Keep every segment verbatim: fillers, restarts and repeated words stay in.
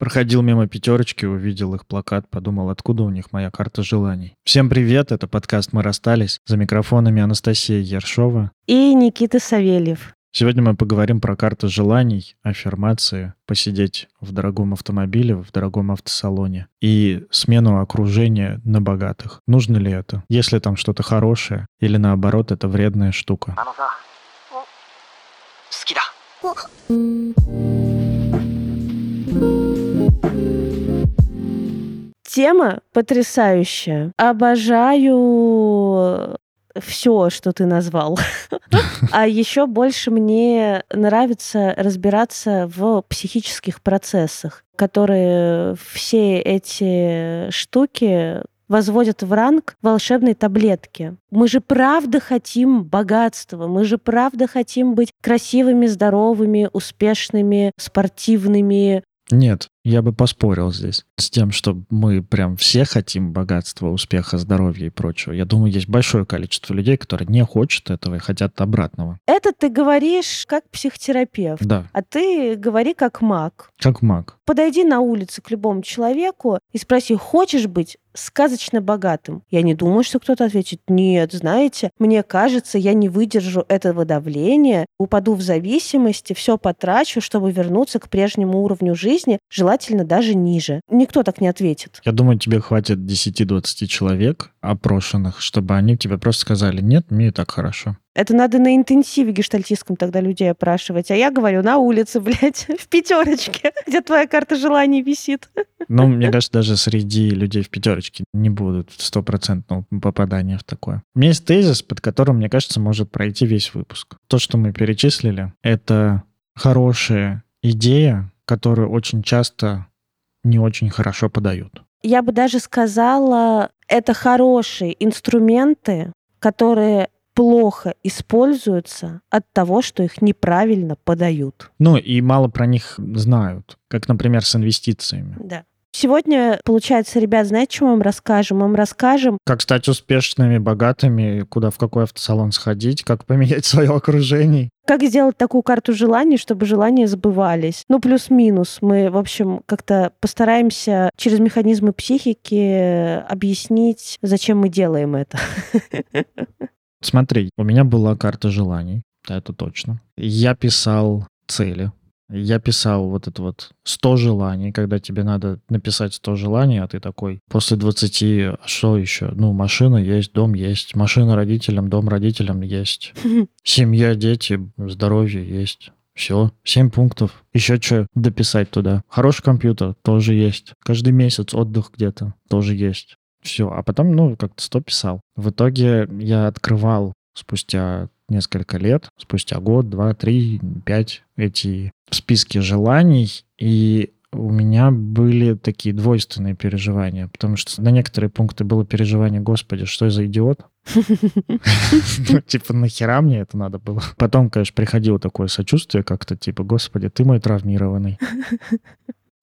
Проходил мимо пятерочки, увидел их плакат, подумал, откуда у них моя карта желаний. Всем привет, это подкаст «Мы расстались». За микрофонами Анастасия Ершова и Никита Савельев. Сегодня мы поговорим про карту желаний, аффирмации, посидеть в дорогом автомобиле, в дорогом автосалоне и смену окружения на богатых. Нужно ли это? Есть ли там что-то хорошее или наоборот это вредная штука? Тема потрясающая. Обожаю все, что ты назвал. А еще больше мне нравится разбираться в психических процессах, которые все эти штуки возводят в ранг волшебной таблетки. Мы же правда хотим богатства, мы же правда хотим быть красивыми, здоровыми, успешными, спортивными. Нет, я бы поспорил здесь с тем, что мы прям все хотим богатства, успеха, здоровья и прочего. Я думаю, есть большое количество людей, которые не хотят этого и хотят обратного. Это ты говоришь как психотерапевт. Да. А ты говори как маг. Как маг. Подойди на улице к любому человеку и спроси, хочешь быть сказочно богатым? Я не думаю, что кто-то ответит, нет, знаете, мне кажется, я не выдержу этого давления, упаду в зависимости, все потрачу, чтобы вернуться к прежнему уровню жизни, желательно даже ниже. Никто так не ответит. Я думаю, тебе хватит десять-двадцать человек опрошенных, чтобы они тебе просто сказали, нет, мне и так хорошо. Это надо на интенсиве гештальтистском тогда людей опрашивать. А я говорю, на улице, блядь, в пятерочке, где твоя карта желаний висит. Ну, мне кажется, даже среди людей в пятерочке не будут стопроцентного попадания в такое. У меня есть тезис, под которым, мне кажется, может пройти весь выпуск. То, что мы перечислили, это хорошая идея, которую очень часто не очень хорошо подают. Я бы даже сказала, это хорошие инструменты, которые плохо используются от того, что их неправильно подают. Ну и мало про них знают, как, например, с инвестициями. Да. Сегодня, получается, ребят, знаете, что мы вам расскажем? Мы вам расскажем... Как стать успешными, богатыми, куда в какой автосалон сходить, как поменять свое окружение. Как сделать такую карту желаний, чтобы желания сбывались. Ну, плюс-минус. Мы, в общем, как-то постараемся через механизмы психики объяснить, зачем мы делаем это. Смотри, у меня была карта желаний, это точно. Я писал цели. Я писал вот это вот сто желаний, когда тебе надо написать сто желаний, а ты такой, после двадцати, что еще? Ну, машина есть, дом есть, машина родителям, дом родителям есть, семья, дети, здоровье есть. Все, семь пунктов. Еще что дописать туда. Хороший компьютер тоже есть. Каждый месяц отдых где-то тоже есть. Все, а потом, ну, как-то сто писал. В итоге я открывал спустя несколько лет, спустя год, два, три, пять эти списки желаний, и у меня были такие двойственные переживания, потому что на некоторые пункты было переживание, господи, что я за идиот? Ну, типа, нахера мне это надо было? Потом, конечно, приходило такое сочувствие как-то, типа, господи, ты мой травмированный.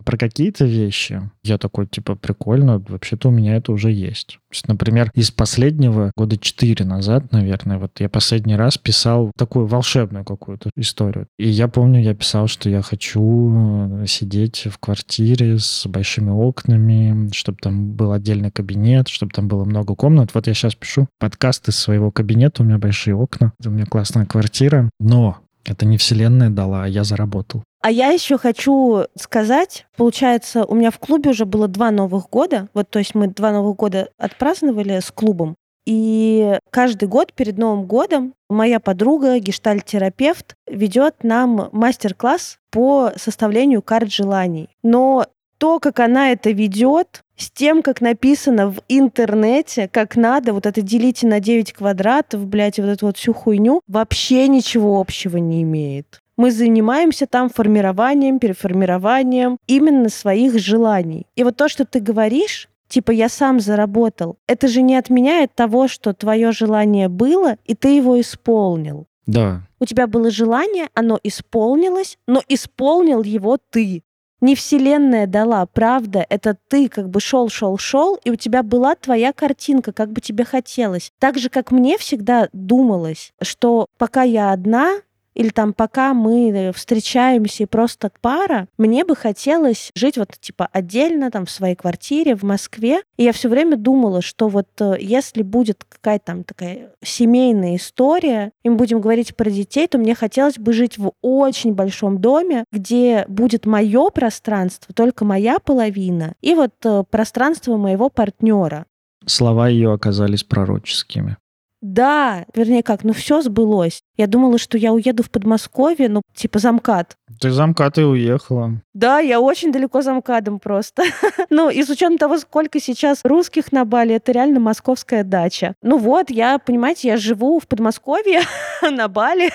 Про какие-то вещи я такой, типа, прикольно, вообще-то у меня это уже есть. То есть, например, из последнего, года четыре назад, наверное, вот я последний раз писал такую волшебную какую-то историю. И я помню, я писал, что я хочу сидеть в квартире с большими окнами, чтобы там был отдельный кабинет, чтобы там было много комнат. Вот я сейчас пишу подкаст из своего кабинета, у меня большие окна, у меня классная квартира, но это не вселенная дала, а я заработал. А я еще хочу сказать, получается, у меня в клубе уже было два Новых года, вот, то есть мы два Новых года отпраздновали с клубом, и каждый год перед Новым годом моя подруга, гештальт-терапевт, ведет нам мастер-класс по составлению карт желаний. Но то, как она это ведет, с тем, как написано в интернете, как надо, вот это делите на девять квадратов, блядь, вот эту вот всю хуйню, вообще ничего общего не имеет. Мы занимаемся там формированием, переформированием именно своих желаний. И вот то, что ты говоришь, типа «я сам заработал», это же не отменяет того, что твое желание было, и ты его исполнил. Да. У тебя было желание, оно исполнилось, но исполнил его ты. Не вселенная дала, правда, это ты как бы шел-шел-шел, и у тебя была твоя картинка, как бы тебе хотелось. Так же, как мне всегда думалось, что пока я одна, или там пока мы встречаемся и просто пара, мне бы хотелось жить вот типа отдельно там в своей квартире в Москве. И я все время думала, что вот если будет какая-то там такая семейная история, и мы будем говорить про детей, то мне хотелось бы жить в очень большом доме, где будет мое пространство, только моя половина, и вот пространство моего партнера. Слова ее оказались пророческими. Да, вернее как, ну все сбылось. Я думала, что я уеду в Подмосковье, ну типа за МКАД. Ты за МКАД и уехала. Да, я очень далеко за МКАДом просто. Ну и с учетом того, сколько сейчас русских на Бали, это реально московская дача. Ну вот, я, понимаете, я живу в Подмосковье, на Бали,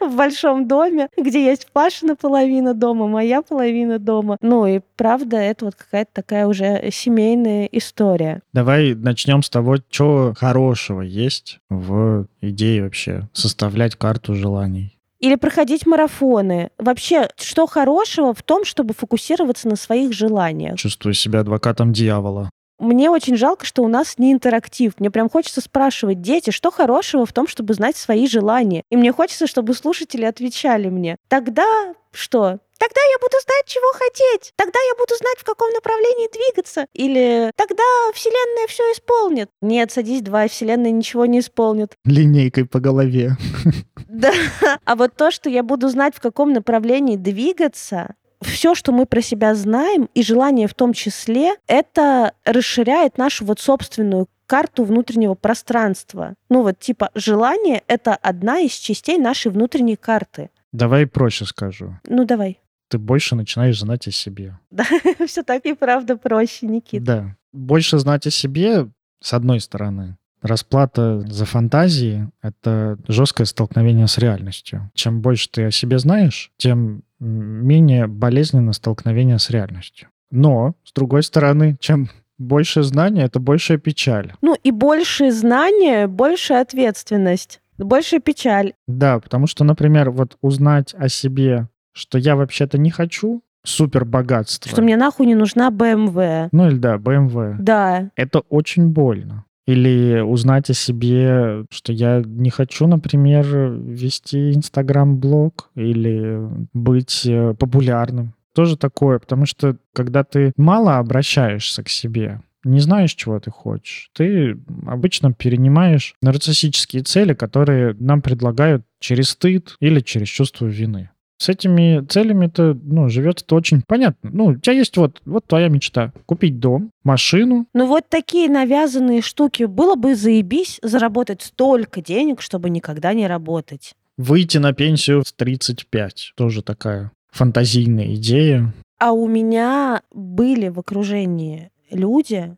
в большом доме, где есть Пашина половина дома, моя половина дома. Ну и правда, это вот какая-то такая уже семейная история. Давай начнем с того, что хорошего есть в идее вообще составлять карту желаний. Или проходить марафоны. Вообще, что хорошего в том, чтобы фокусироваться на своих желаниях? Чувствую себя адвокатом дьявола. Мне очень жалко, что у нас не интерактив. Мне прям хочется спрашивать: дети, что хорошего в том, чтобы знать свои желания? И мне хочется, чтобы слушатели отвечали мне. Тогда что? Тогда я буду знать, чего хотеть. Тогда я буду знать, в каком направлении двигаться. Или тогда Вселенная все исполнит. Нет, садись, два, Вселенная ничего не исполнит. Линейкой по голове. Да. А вот то, что я буду знать, в каком направлении двигаться, все, что мы про себя знаем, и желание в том числе, это расширяет нашу вот собственную карту внутреннего пространства. Ну вот типа желание — это одна из частей нашей внутренней карты. Давай проще скажу. Ну давай. Ты больше начинаешь знать о себе. Да, все так и правда проще, Никита. Да. Больше знать о себе, с одной стороны. Расплата за фантазии — это жесткое столкновение с реальностью. Чем больше ты о себе знаешь, тем менее болезненно столкновение с реальностью. Но, с другой стороны, чем больше знания — это большая печаль. Ну и больше знания — большая ответственность. Большая печаль. Да, потому что, например, вот узнать о себе, что я вообще-то не хочу супербогатство. Что мне нахуй не нужна бэ эм вэ. Ну или да, бэ эм вэ. Да. Это очень больно. Или узнать о себе, что я не хочу, например, вести инстаграм-блог или быть популярным. Тоже такое, потому что когда ты мало обращаешься к себе, не знаешь, чего ты хочешь, ты обычно перенимаешь нарциссические цели, которые нам предлагают через стыд или через чувство вины. С этими целями-то, ну, живет это очень понятно. Ну, у тебя есть вот, вот твоя мечта. Купить дом, машину. Ну, вот такие навязанные штуки. Было бы заебись заработать столько денег, чтобы никогда не работать. Выйти на пенсию в тридцать пять. Тоже такая фантазийная идея. А у меня были в окружении люди,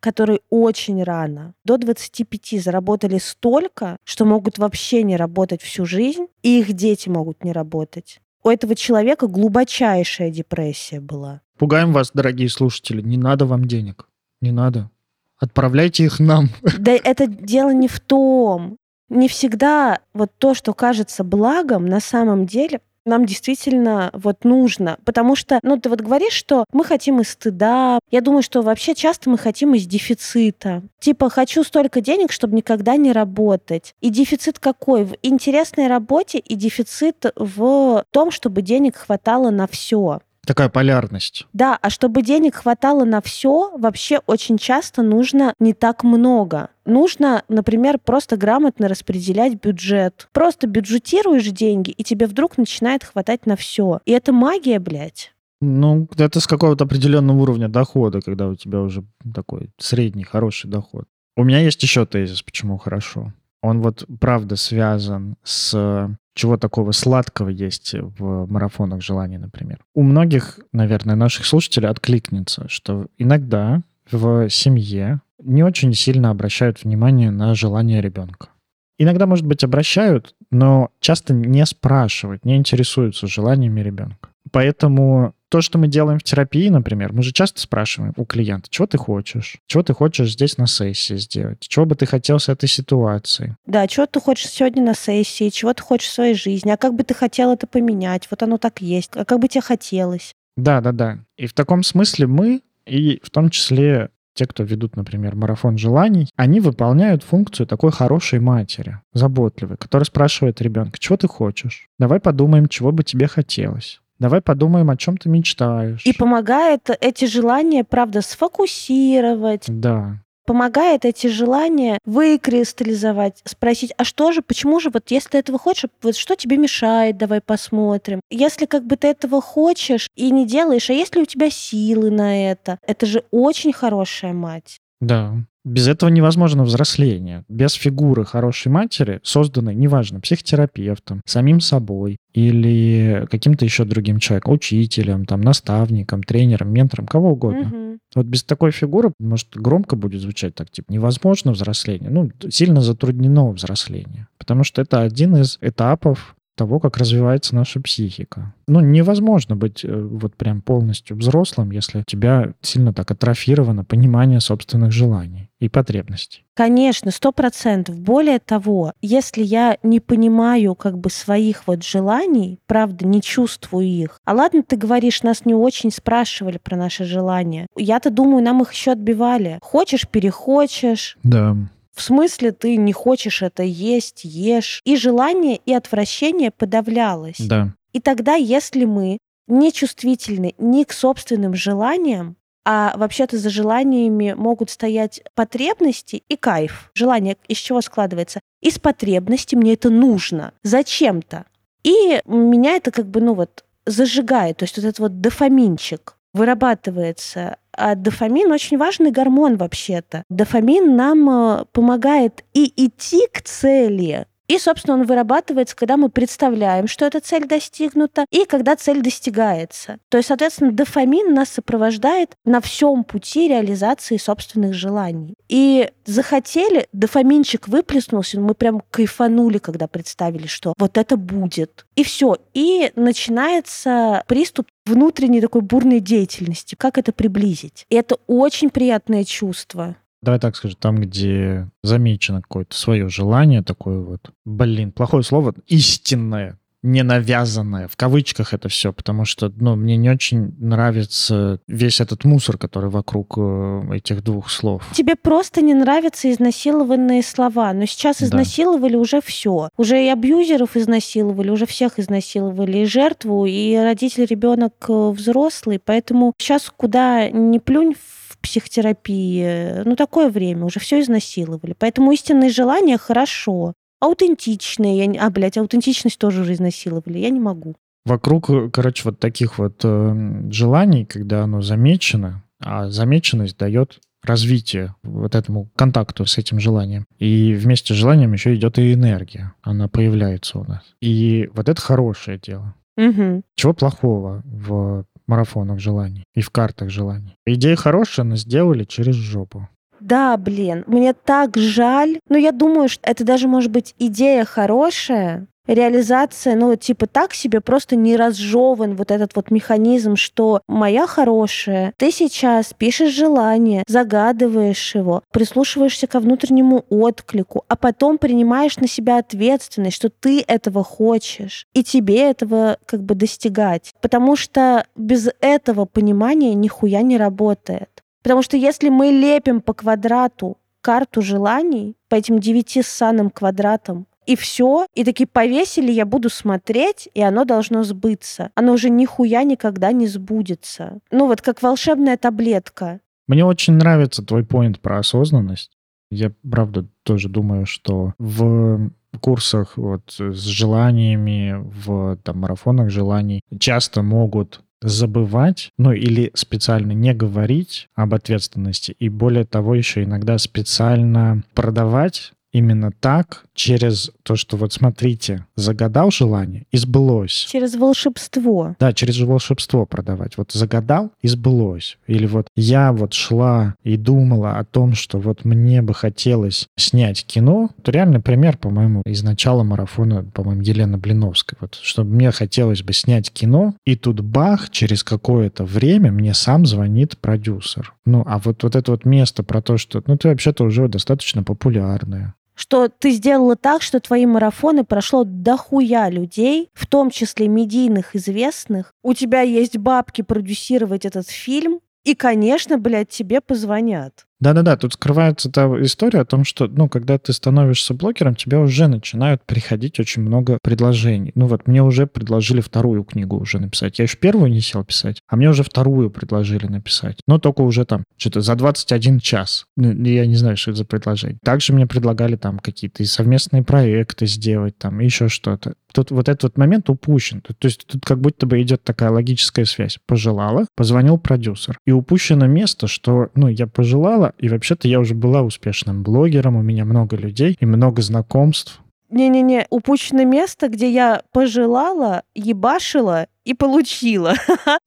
которые очень рано, до двадцати пяти, заработали столько, что могут вообще не работать всю жизнь, и их дети могут не работать. У этого человека глубочайшая депрессия была. Пугаем вас, дорогие слушатели, не надо вам денег. Не надо. Отправляйте их нам. Да это дело не в том. Не всегда вот то, что кажется благом, на самом деле нам действительно вот нужно. Потому что, ну, ты вот говоришь, что мы хотим из стыда. Я думаю, что вообще часто мы хотим из дефицита. Типа, хочу столько денег, чтобы никогда не работать. И дефицит какой? В интересной работе и дефицит в том, чтобы денег хватало на все. Такая полярность. Да, а чтобы денег хватало на все, вообще очень часто нужно не так много. Нужно, например, просто грамотно распределять бюджет. Просто бюджетируешь деньги, и тебе вдруг начинает хватать на все. И это магия, блядь. Ну, это с какого-то определенного уровня дохода, когда у тебя уже такой средний, хороший доход. У меня есть еще тезис, почему хорошо. Он вот правда связан с... Чего такого сладкого есть в марафонах желаний, например. У многих, наверное, наших слушателей откликнется, что иногда в семье не очень сильно обращают внимание на желание ребенка. Иногда, может быть, обращают, но часто не спрашивают, не интересуются желаниями ребенка. Поэтому то, что мы делаем в терапии, например, мы же часто спрашиваем у клиента, чего ты хочешь, чего ты хочешь здесь на сессии сделать, чего бы ты хотел с этой ситуацией. Да, чего ты хочешь сегодня на сессии, чего ты хочешь в своей жизни, а как бы ты хотел это поменять, вот оно так есть, а как бы тебе хотелось. Да, да, да. И в таком смысле мы, и в том числе те, кто ведут, например, марафон желаний, они выполняют функцию такой хорошей матери, заботливой, которая спрашивает ребенка, чего ты хочешь? Давай подумаем, чего бы тебе хотелось. Давай подумаем, о чем ты мечтаешь. И помогает эти желания, правда, сфокусировать. Да. Помогает эти желания выкристаллизовать, спросить, а что же, почему же, вот если ты этого хочешь, вот что тебе мешает, давай посмотрим. Если как бы ты этого хочешь и не делаешь, а есть ли у тебя силы на это? Это же очень хорошая мать. Да. Без этого невозможно взросление. Без фигуры хорошей матери, созданной, неважно, психотерапевтом, самим собой или каким-то еще другим человеком, учителем, там, наставником, тренером, ментором, кого угодно. Угу. Вот без такой фигуры, может, громко будет звучать так, типа, невозможно взросление, ну, сильно затруднено взросление, потому что это один из этапов того, как развивается наша психика. Ну, невозможно быть вот прям полностью взрослым, если у тебя сильно так атрофировано понимание собственных желаний и потребностей. Конечно, сто процентов. Более того, если я не понимаю как бы своих вот желаний, правда, не чувствую их, а ладно, ты говоришь, нас не очень спрашивали про наши желания. Я-то думаю, нам их еще отбивали. Хочешь, перехочешь. Да. В смысле, ты не хочешь это есть, ешь. И желание, и отвращение подавлялось. Да. И тогда, если мы не чувствительны ни к собственным желаниям, а вообще-то за желаниями могут стоять потребности и кайф. Желание из чего складывается? Из потребности мне это нужно. Зачем-то. И меня это как бы, ну вот, зажигает. То есть вот этот вот дофаминчик вырабатывается. А дофамин очень важный гормон вообще-то. Дофамин нам помогает и идти к цели, и, собственно, он вырабатывается, когда мы представляем, что эта цель достигнута, и когда цель достигается. То есть, соответственно, дофамин нас сопровождает на всем пути реализации собственных желаний. И захотели, дофаминчик выплеснулся, мы прям кайфанули, когда представили, что вот это будет. И все, и начинается приступ внутренней такой бурной деятельности. Как это приблизить? И это очень приятное чувство. Давай так скажу, там, где замечено какое-то свое желание, такое вот, блин, плохое слово, истинное, ненавязанное, в кавычках это все, потому что, ну, мне не очень нравится весь этот мусор, который вокруг этих двух слов. Тебе просто не нравятся изнасилованные слова, но сейчас изнасиловали да. уже все, уже и абьюзеров изнасиловали, уже всех изнасиловали, и жертву, и родитель, ребенок взрослый, поэтому сейчас куда ни плюнь, психотерапии. Ну, такое время. Уже все изнасиловали. Поэтому истинные желания хорошо. Аутентичные. Я не... А, блядь, аутентичность тоже уже изнасиловали. Я не могу. Вокруг, короче, вот таких вот э, желаний, когда оно замечено, а замеченность дает развитие вот этому контакту с этим желанием. И вместе с желанием еще идет и энергия. Она появляется у нас. И вот это хорошее дело. Угу. Чего плохого в марафонах желаний и в картах желаний. Идея хорошая, но сделали через жопу. Да, блин, мне так жаль. Но я думаю, что это даже может быть идея хорошая, реализация, ну, типа так себе просто не разжеван вот этот вот механизм, что моя хорошая, ты сейчас пишешь желание, загадываешь его, прислушиваешься ко внутреннему отклику, а потом принимаешь на себя ответственность, что ты этого хочешь, и тебе этого как бы достигать. Потому что без этого понимания нихуя не работает. Потому что если мы лепим по квадрату карту желаний, по этим девяти ссаным квадратам, и все, и такие повесили, я буду смотреть, и оно должно сбыться. Оно уже нихуя никогда не сбудется. Ну вот как волшебная таблетка. Мне очень нравится твой поинт про осознанность. Я, правда, тоже думаю, что в курсах вот с желаниями, в там, марафонах желаний часто могут забывать, ну или специально не говорить об ответственности, и более того, еще иногда специально продавать именно так, через то, что вот смотрите, загадал желание и сбылось. Через волшебство. Да, через волшебство продавать. Вот загадал и сбылось. Или вот я вот шла и думала о том, что вот мне бы хотелось снять кино. Это реальный пример, по-моему, из начала марафона, по-моему, Елены Блиновской. Вот, что мне хотелось бы снять кино, и тут бах, через какое-то время мне сам звонит продюсер. Ну, а вот, вот это вот место про то, что ну ты вообще-то уже достаточно популярная. Что ты сделала так, что твои марафоны прошло дохуя людей, в том числе медийных известных. У тебя есть бабки продюсировать этот фильм, и, конечно, блядь, тебе позвонят. Да-да-да, тут скрывается та история о том, что, ну, когда ты становишься блогером, тебе уже начинают приходить очень много предложений. Ну вот мне уже предложили вторую книгу уже написать. Я еще первую не сел писать, а мне уже вторую предложили написать. Но только уже там что-то за двадцать один час. Ну, я не знаю, что это за предложение. Также мне предлагали там какие-то и совместные проекты сделать, там, и еще что-то. Тут вот этот вот момент упущен. То есть тут как будто бы идет такая логическая связь. Пожелала, позвонил продюсер. И упущено место, что, ну, я пожелала, и вообще-то я уже была успешным блогером, у меня много людей и много знакомств. Не-не-не, упущено место, где я пожелала, ебашила и получила.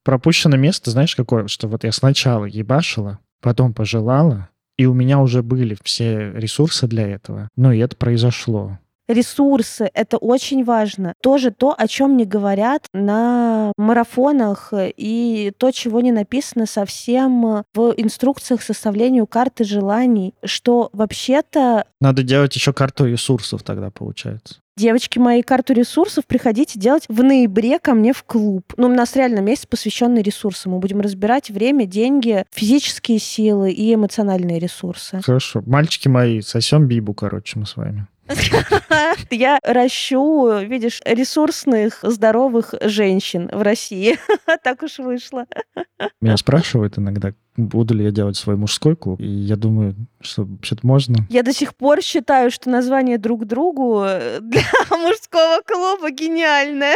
Пропущено место, знаешь, какое? Что вот я сначала ебашила, потом пожелала, и у меня уже были все ресурсы для этого. Ну и это произошло. Ресурсы — это очень важно. Тоже то, о чем не говорят на марафонах, и то, чего не написано совсем в инструкциях к составлению карты желаний, что вообще-то... Надо делать еще карту ресурсов тогда, получается. Девочки, мои, карту ресурсов приходите делать в ноябре ко мне в клуб. Ну, у нас реально месяц, посвященный ресурсам. Мы будем разбирать время, деньги, физические силы и эмоциональные ресурсы. Хорошо. Мальчики мои, сосем бибу, короче, мы с вами. Я ращу, видишь, ресурсных, здоровых женщин в России. Так уж вышло. Меня спрашивают иногда, буду ли я делать свой мужской клуб. И я думаю, что вообще-то можно. Я до сих пор считаю, что название «Друг другу» для мужского клуба гениальное.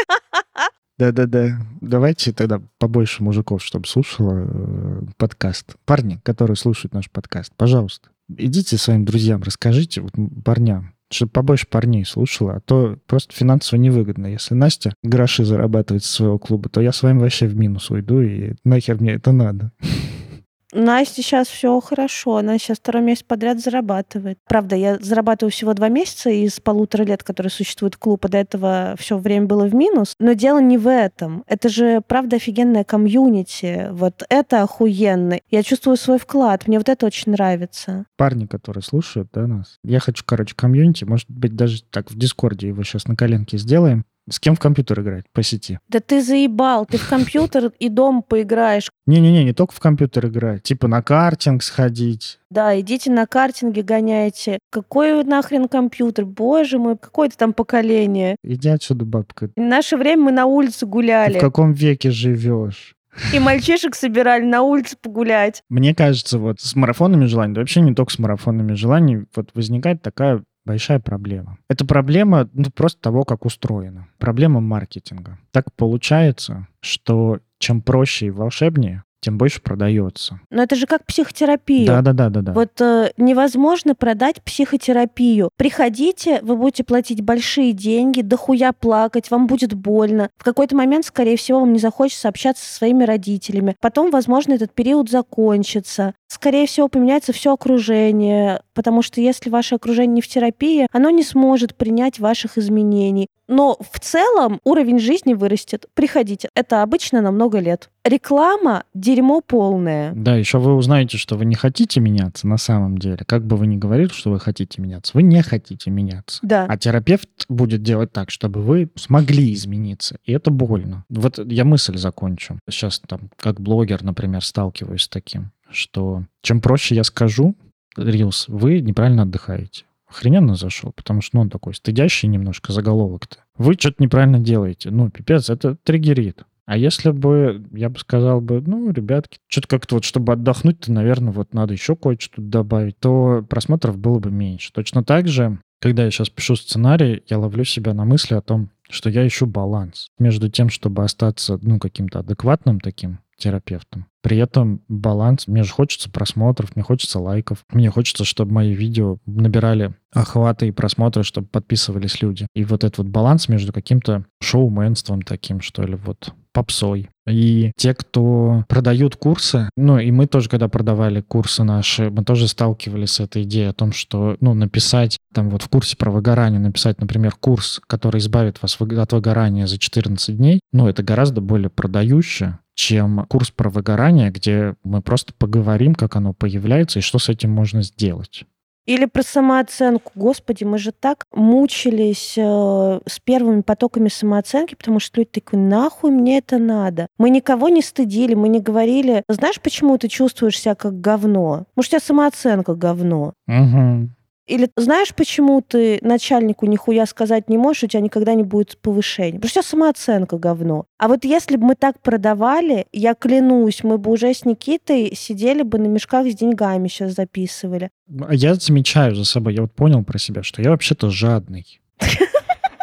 Да-да-да. Давайте тогда побольше мужиков, чтобы слушало подкаст. Парни, которые слушают наш подкаст, пожалуйста, идите своим друзьям, расскажите вот парням, чтобы побольше парней слушала, а то просто финансово невыгодно. Если Настя гроши зарабатывает со своего клуба, то я с вами вообще в минус уйду, и нахер мне это надо. Настя сейчас все хорошо, она сейчас второй месяц подряд зарабатывает. Правда, я зарабатываю всего два месяца из полутора лет, которые существует клуб, а до этого все время было в минус. Но дело не в этом. Это же, правда, офигенная комьюнити. Вот это охуенно. Я чувствую свой вклад, мне вот это очень нравится. Парни, которые слушают, да, нас. Я хочу, короче, комьюнити, может быть, даже так в Дискорде его сейчас на коленке сделаем. С кем в компьютер играть по сети? Да ты заебал, ты в компьютер и дома поиграешь. Не-не-не, не только в компьютер играть, типа на картинг сходить. Да, идите на картинге гоняйте. Какой нахрен компьютер? Боже мой, какое-то там поколение. Иди отсюда, бабка. В наше время мы на улице гуляли. Ты в каком веке живешь? И мальчишек собирали на улице погулять. Мне кажется, вот с марафонами желаний, да вообще не только с марафонами желаний, вот возникает такая... большая проблема. Это проблема, ну, просто того, как устроено. Проблема маркетинга. Так получается, что чем проще и волшебнее, тем больше продается. Но это же как психотерапия. Да-да-да. Вот э, невозможно продать психотерапию. Приходите, вы будете платить большие деньги, дохуя плакать, вам будет больно. В какой-то момент, скорее всего, вам не захочется общаться со своими родителями. Потом, возможно, этот период закончится. Скорее всего, поменяется все окружение, потому что если ваше окружение не в терапии, оно не сможет принять ваших изменений. Но в целом уровень жизни вырастет. Приходите. Это обычно на много лет. Реклама — дерьмо полное. Да, еще вы узнаете, что вы не хотите меняться на самом деле. Как бы вы ни говорили, что вы хотите меняться, вы не хотите меняться. Да. А терапевт будет делать так, чтобы вы смогли измениться. И это больно. Вот я мысль закончу. Сейчас там как блогер, например, сталкиваюсь с таким, что чем проще я скажу, Рилс, вы неправильно отдыхаете. Охрененно зашел, потому что ну, он такой стыдящий немножко заголовок-то. Вы что-то неправильно делаете. Ну, пипец, это триггерит. А если бы, я бы сказал бы, ну, ребятки, что-то как-то вот, чтобы отдохнуть-то, наверное, вот надо еще кое-что добавить, то просмотров было бы меньше. Точно так же, когда я сейчас пишу сценарий, я ловлю себя на мысли о том, что я ищу баланс между тем, чтобы остаться, ну, каким-то адекватным таким терапевтом. При этом баланс. Мне же хочется просмотров, мне хочется лайков. Мне хочется, чтобы мои видео набирали охваты и просмотры, чтобы подписывались люди. И вот этот вот баланс между каким-то шоуменством таким, что ли, вот попсой. И те, кто продают курсы, ну и мы тоже, когда продавали курсы наши, мы тоже сталкивались с этой идеей о том, что, ну, написать там вот в курсе про выгорание, написать, например, курс, который избавит вас от выгорания за четырнадцать дней, ну, это гораздо более продающе, чем курс про выгорание, где мы просто поговорим, как оно появляется и что с этим можно сделать. Или про самооценку. Господи, мы же так мучились э, с первыми потоками самооценки, потому что люди такие, нахуй мне это надо? Мы никого не стыдили, мы не говорили, знаешь, почему ты чувствуешь себя как говно? Может, у тебя самооценка говно? Угу. Или знаешь, почему ты начальнику нихуя сказать не можешь, у тебя никогда не будет повышения? Потому что у тебя самооценка говно. А вот если бы мы так продавали, я клянусь, мы бы уже с Никитой сидели бы на мешках с деньгами сейчас записывали. Я замечаю за собой, я вот понял про себя, что я вообще-то жадный.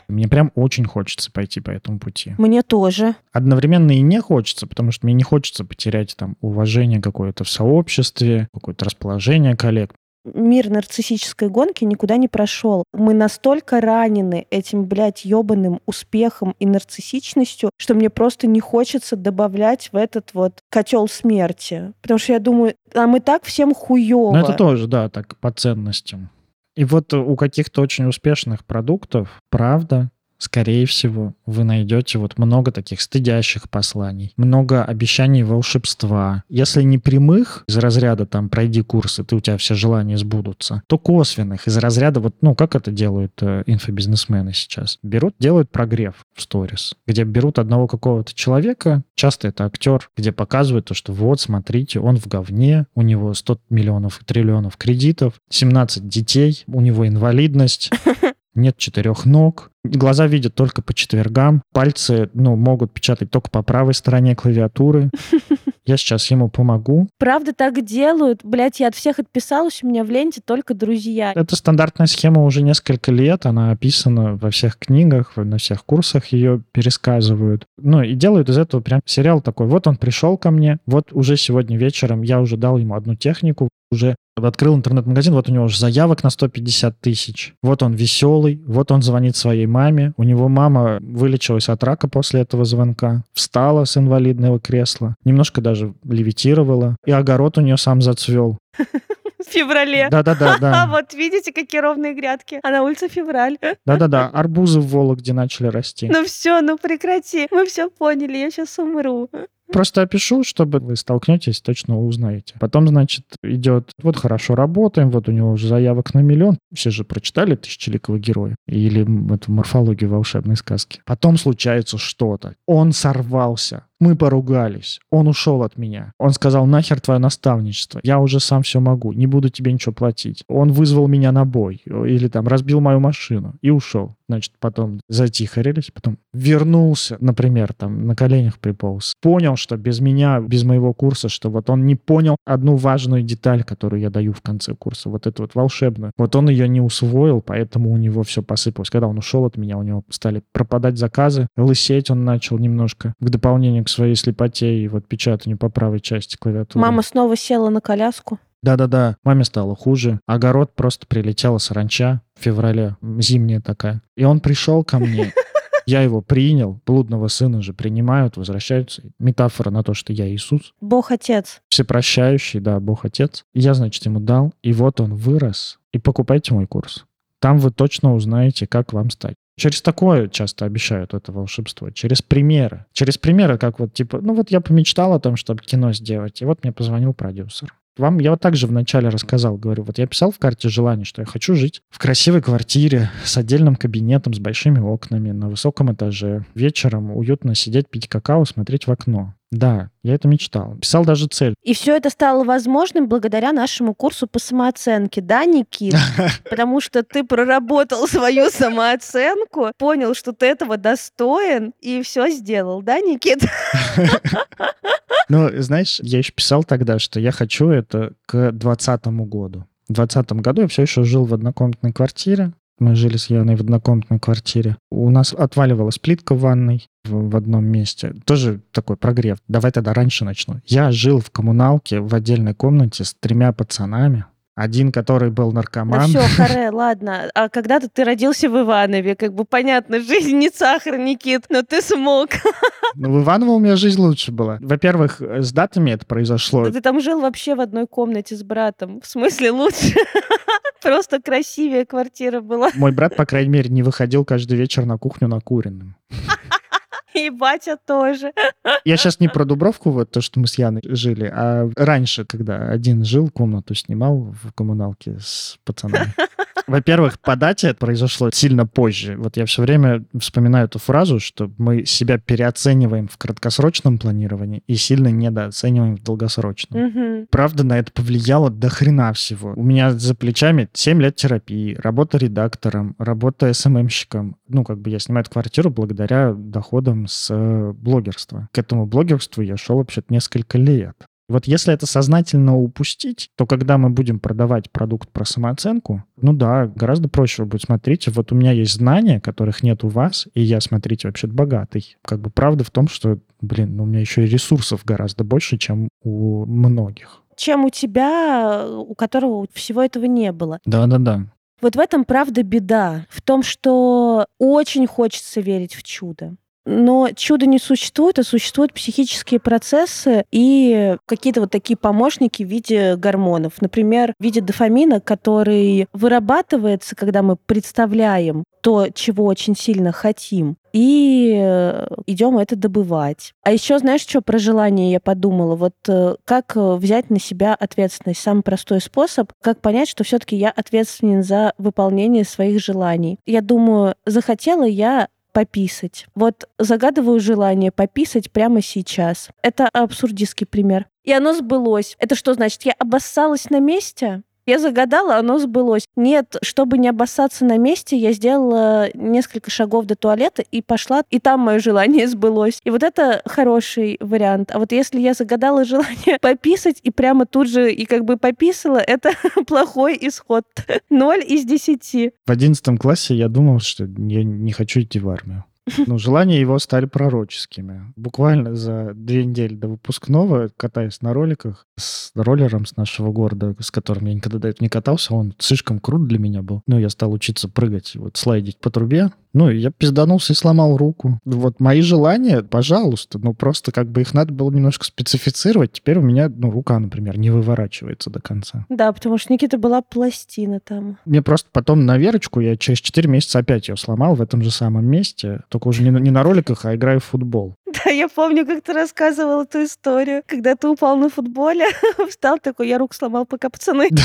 Мне прям очень хочется пойти по этому пути. Мне тоже. Одновременно и не хочется, потому что мне не хочется потерять там уважение какое-то в сообществе, какое-то расположение коллег. Мир нарциссической гонки никуда не прошел. Мы настолько ранены этим, блядь, ёбаным успехом и нарциссичностью, что мне просто не хочется добавлять в этот вот котел смерти. Потому что я думаю, а мы так всем хуёво. Ну это тоже, да, так по ценностям. И вот у каких-то очень успешных продуктов, правда, скорее всего, вы найдете вот много таких стыдящих посланий, много обещаний волшебства. Если не прямых, из разряда там пройди курсы, ты у тебя все желания сбудутся, то косвенных, из разряда вот, ну, как это делают э, инфобизнесмены сейчас? Берут, делают прогрев в сторис, где берут одного какого-то человека, часто это актер, где показывают то, что вот, смотрите, он в говне, у него сто миллионов и триллионов кредитов, семнадцать детей, у него инвалидность. Нет четырех ног, глаза видят только по четвергам, пальцы, ну, могут печатать только по правой стороне клавиатуры. Я сейчас ему помогу. Правда так делают? Блядь, я от всех отписалась, у меня в ленте только друзья. Эта стандартная схема уже несколько лет, она описана во всех книгах, на всех курсах ее пересказывают. Ну, и делают из этого прям сериал такой. Вот он пришел ко мне, вот уже сегодня вечером я уже дал ему одну технику, уже открыл интернет-магазин, вот у него уже заявок на сто пятьдесят тысяч. Вот он веселый, вот он звонит своей маме. У него мама вылечилась от рака после этого звонка, встала с инвалидного кресла, немножко даже левитировала, и огород у нее сам зацвел. В феврале. Да-да-да. А вот видите, какие ровные грядки. А на улице февраль. Да-да-да. Арбузы в Вологде начали расти. Ну все, ну прекрати. Мы все поняли, я сейчас умру. Просто опишу, чтобы вы столкнетесь, точно узнаете. Потом, значит, идет, вот хорошо работаем, вот у него уже заявок на миллион. Все же прочитали «Тысячеликого героя» или эту морфологию волшебной сказки. Потом случается что-то. Он сорвался. Мы поругались. Он ушел от меня. Он сказал, нахер твое наставничество. Я уже сам все могу. Не буду тебе ничего платить. Он вызвал меня на бой. Или там разбил мою машину. И ушел. Значит, потом затихарились. Потом вернулся, например, там на коленях приполз. Понял, что без меня, без моего курса, что вот он не понял одну важную деталь, которую я даю в конце курса. Вот эту вот волшебную. Вот он ее не усвоил, поэтому у него все посыпалось. Когда он ушел от меня, у него стали пропадать заказы. Лысеть он начал немножко. К дополнению к своей слепоте и вот печатанию по правой части клавиатуры. Мама снова села на коляску? Да-да-да, маме стало хуже. Огород просто прилетела саранча в феврале, зимняя такая. И он пришел ко мне, я его принял, блудного сына же принимают, возвращаются. Метафора на то, что я Иисус. Бог-отец. Всепрощающий, да, Бог-отец. Я, значит, ему дал, и вот он вырос. И покупайте мой курс. Там вы точно узнаете, как вам стать. Через такое часто обещают это волшебство, через примеры. Через примеры, как вот типа, ну вот я помечтал о том, чтобы кино сделать, и вот мне позвонил продюсер. Вам я вот так же вначале рассказал, говорю, вот я писал в карте желаний, что я хочу жить в красивой квартире с отдельным кабинетом, с большими окнами, на высоком этаже. Вечером уютно сидеть, пить какао, смотреть в окно. Да, я это мечтал. Писал даже цель. И все это стало возможным благодаря нашему курсу по самооценке, да, Никит? Потому что ты проработал свою самооценку, понял, что ты этого достоин, и все сделал, да, Никит? Ну, знаешь, я еще писал тогда, что я хочу это к двадцатому году. В двадцатом году я все еще жил в однокомнатной квартире. Мы жили с Еленой в однокомнатной квартире. У нас отваливалась плитка в ванной в, в одном месте. Тоже такой прогрев. Давай тогда раньше начну. Я жил в коммуналке в отдельной комнате с тремя пацанами. Один, который был наркоман. Да все, харе, ладно. А когда-то ты родился в Иванове. Как бы понятно, жизнь не сахар, Никит, но ты смог. Ну, в Иваново у меня жизнь лучше была. Во-первых, с датами это произошло. Ты там жил вообще в одной комнате с братом. В смысле лучше? Просто красивее квартира была. Мой брат, по крайней мере, не выходил каждый вечер на кухню накуренным. И батя тоже. Я сейчас не про Дубровку, вот то, что мы с Яной жили, а раньше, когда один жил, комнату снимал в коммуналке с пацанами. Во-первых, по дате произошло сильно позже. Вот я все время вспоминаю эту фразу, что мы себя переоцениваем в краткосрочном планировании и сильно недооцениваем в долгосрочном. Угу. Правда, на это повлияло до хрена всего. У меня за плечами семь лет терапии, работа редактором, работа эс эм эм-щиком. Ну, как бы я снимаю квартиру благодаря доходам с блогерства. К этому блогерству я шел вообще-то несколько лет. Вот если это сознательно упустить, то когда мы будем продавать продукт про самооценку, ну да, гораздо проще будет. Смотрите, вот у меня есть знания, которых нет у вас, и я, смотрите, вообще-то богатый. Как бы правда в том, что, блин, у меня еще и ресурсов гораздо больше, чем у многих. Чем у тебя, у которого всего этого не было. Да-да-да. Вот в этом, правда, беда. В том, что очень хочется верить в чудо. Но чуда не существует, а существуют психические процессы и какие-то вот такие помощники в виде гормонов. Например, в виде дофамина, который вырабатывается, когда мы представляем то, чего очень сильно хотим, и идем это добывать. А еще, знаешь, что про желание я подумала? Вот как взять на себя ответственность? Самый простой способ, как понять, что все-таки я ответственен за выполнение своих желаний. Я думаю, захотела я пописать. Вот загадываю желание пописать прямо сейчас. Это абсурдистский пример. И оно сбылось. Это что значит? Я обоссалась на месте? Я загадала, оно сбылось. Нет, чтобы не обоссаться на месте, я сделала несколько шагов до туалета и пошла, и там мое желание сбылось. И вот это хороший вариант. А вот если я загадала желание пописать и прямо тут же и как бы пописала, это плохой исход. Ноль из десяти. В одиннадцатом классе я думал, что я не хочу идти в армию. Ну, желания его стали пророческими. Буквально за две недели до выпускного, катаясь на роликах, с роллером с нашего города, с которым я никогда до этого не катался, он слишком крут для меня был. Ну, я стал учиться прыгать, вот слайдить по трубе. Ну, я пизданулся и сломал руку. Вот мои желания, пожалуйста, ну, просто как бы их надо было немножко специфицировать. Теперь у меня, ну, рука, например, не выворачивается до конца. Да, потому что, Никита, была пластина там. Мне просто потом на Верочку, я через четыре месяца опять ее сломал в этом же самом месте, только уже не, не на роликах, а играю в футбол. Да, я помню, как ты рассказывал эту историю, когда ты упал на футболе, встал такой, я руку сломал, пока пацаны. Да.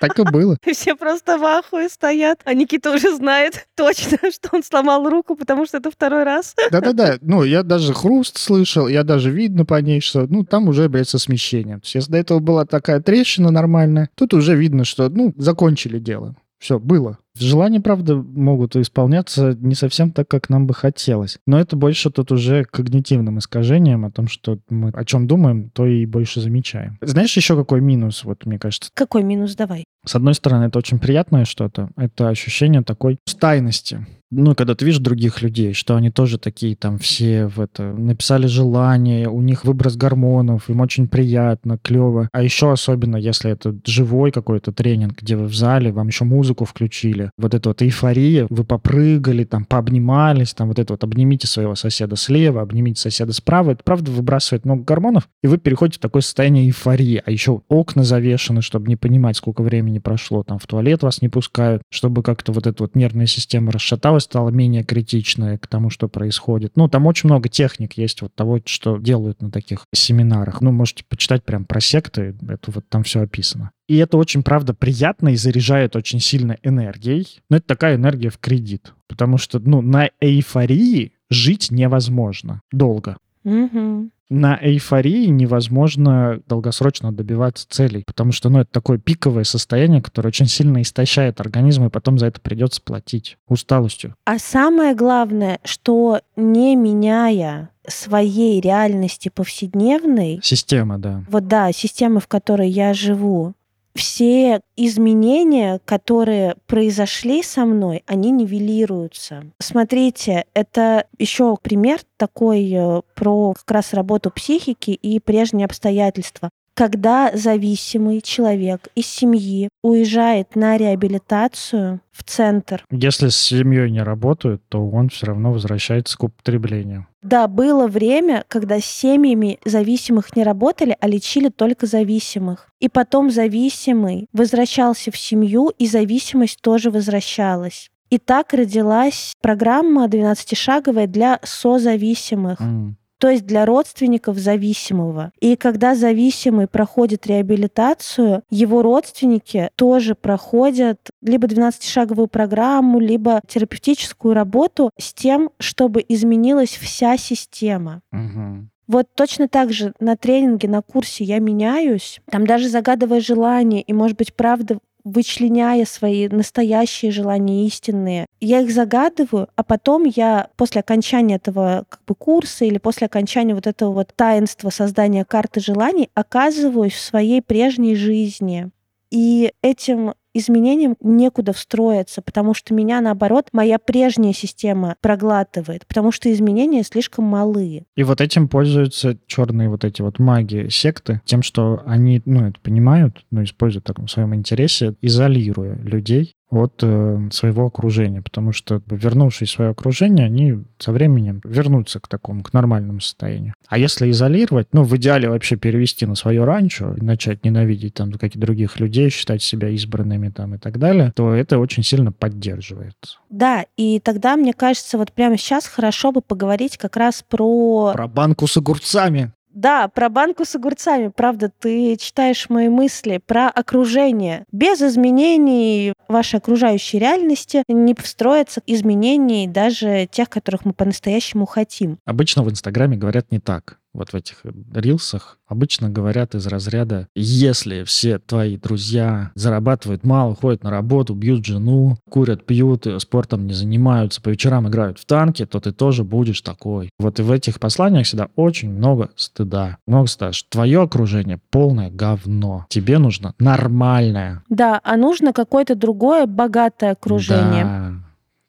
Так и было. Все просто в ахуе стоят, а Никита уже знает точно, что он сломал руку, потому что это второй раз. Да-да-да, ну, я даже хруст слышал, я даже видно по ней, что, ну, там уже, блядь, со смещением. То есть, если до этого была такая трещина нормальная, тут уже видно, что, ну, закончили дело. Все, было. Желания, правда, могут исполняться не совсем так, как нам бы хотелось. Но это больше тут уже когнитивным искажением о том, что мы о чем думаем, то и больше замечаем. Знаешь, еще какой минус, вот мне кажется? Какой минус? Давай. С одной стороны, это очень приятное что-то. Это ощущение такой стайности. Ну, когда ты видишь других людей, что они тоже такие там все в это написали желание, у них выброс гормонов, им очень приятно, клево. А еще особенно, если это живой какой-то тренинг, где вы в зале, вам еще музыку включили. Вот эта вот эйфория, вы попрыгали, там, пообнимались, там, вот это вот обнимите своего соседа слева, обнимите соседа справа. Это, правда, выбрасывает много гормонов, и вы переходите в такое состояние эйфории. А еще окна завешаны, чтобы не понимать, сколько времени прошло, там, в туалет вас не пускают, чтобы как-то вот эта вот нервная система расшаталась, стала менее критичная к тому, что происходит. Ну, там очень много техник есть вот того, что делают на таких семинарах. Ну, можете почитать прям про секты, это вот там все описано. И это очень, правда, приятно и заряжает очень сильно энергией. Но это такая энергия в кредит, потому что, ну, на эйфории жить невозможно долго. Mm-hmm. На эйфории невозможно долгосрочно добиваться целей, потому что, ну, это такое пиковое состояние, которое очень сильно истощает организм, и потом за это придется платить усталостью. А самое главное, что не меняя своей реальности повседневной... Система, да. Вот да, система, в которой я живу. Все изменения, которые произошли со мной, они нивелируются. Смотрите, это еще пример такой про как раз работу психики и прежние обстоятельства. Когда зависимый человек из семьи уезжает на реабилитацию в центр. Если с семьей не работают, то он все равно возвращается к употреблению. Да, было время, когда с семьями зависимых не работали, а лечили только зависимых. И потом зависимый возвращался в семью, и зависимость тоже возвращалась. И так родилась программа двенадцатишаговая для созависимых. Mm. То есть для родственников зависимого. И когда зависимый проходит реабилитацию, его родственники тоже проходят либо двенадцатишаговую программу, либо терапевтическую работу с тем, чтобы изменилась вся система. Mm-hmm. Вот точно так же на тренинге, на курсе я меняюсь, там даже загадывая желания и, может быть, правда, вычленяя свои настоящие желания истинные, я их загадываю, а потом я после окончания этого как бы курса или после окончания вот этого вот таинства создания карты желаний оказываюсь в своей прежней жизни. И этим изменениям некуда встроиться, потому что меня, наоборот, моя прежняя система проглатывает, потому что изменения слишком малые. И вот этим пользуются черные вот эти вот маги, секты, тем, что они, ну, это понимают, но используют в таком своем интересе, изолируя людей от э, своего окружения, потому что, вернувшись в свое окружение, они со временем вернутся к такому, к нормальному состоянию. А если изолировать, ну, в идеале вообще перевести на свое ранчо, начать ненавидеть там каких-то других людей, считать себя избранными там и так далее, то это очень сильно поддерживает. Да, и тогда, мне кажется, вот прямо сейчас хорошо бы поговорить как раз про... Про банку с огурцами. Да, про банку с огурцами. Правда, ты читаешь мои мысли про окружение. Без изменений вашей окружающей реальности не встроится изменений даже тех, которых мы по-настоящему хотим. Обычно в Инстаграме говорят не так. Вот в этих рилсах обычно говорят из разряда: если все твои друзья зарабатывают мало, ходят на работу, бьют жену, курят, пьют, спортом не занимаются, по вечерам играют в танки, то ты тоже будешь такой. Вот и в этих посланиях всегда очень много стыда. Много стыда, что твое окружение полное говно. Тебе нужно нормальное. Да, а нужно какое-то другое богатое окружение. Да.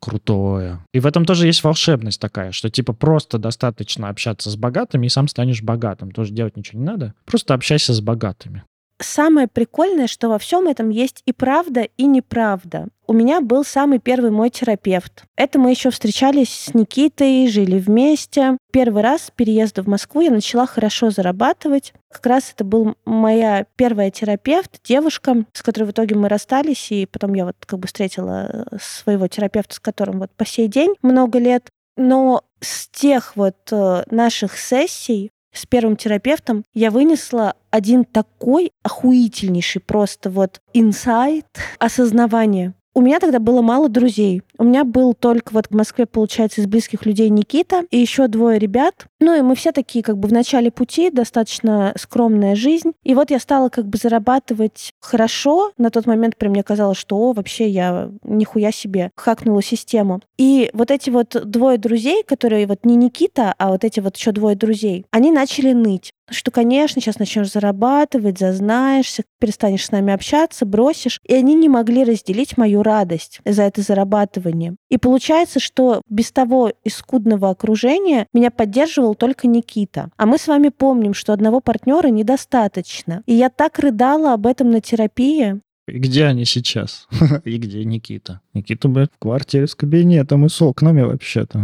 Крутое. И в этом тоже есть волшебность такая, что типа просто достаточно общаться с богатыми, и сам станешь богатым. Тоже делать ничего не надо. Просто общайся с богатыми. Самое прикольное, что во всем этом есть и правда, и неправда. У меня был самый первый мой терапевт. Это мы еще встречались с Никитой, жили вместе. Первый раз с переезда в Москву я начала хорошо зарабатывать. Как раз это была моя первая терапевт, девушка, с которой в итоге мы расстались, и потом я вот как бы встретила своего терапевта, с которым вот по сей день много лет. Но с тех вот наших сессий с первым терапевтом я вынесла один такой охуительнейший просто вот инсайт, осознавание. У меня тогда было мало друзей. У меня был только вот в Москве, получается, из близких людей Никита и еще двое ребят. Ну и мы все такие как бы в начале пути, достаточно скромная жизнь. И вот я стала как бы зарабатывать хорошо. На тот момент прям мне казалось, что о, вообще я нихуя себе хакнула систему. И вот эти вот двое друзей, которые вот не Никита, а вот эти вот еще двое друзей, они начали ныть, что, конечно, сейчас начнешь зарабатывать, зазнаешься, перестанешь с нами общаться, бросишь. И они не могли разделить мою радость за это зарабатывание. И получается, что без того искудного окружения меня поддерживал только Никита. А мы с вами помним, что одного партнера недостаточно. И я так рыдала об этом на терапии. И где они сейчас? И где Никита? Никита, блядь, в квартире с кабинетом и с окнами вообще-то.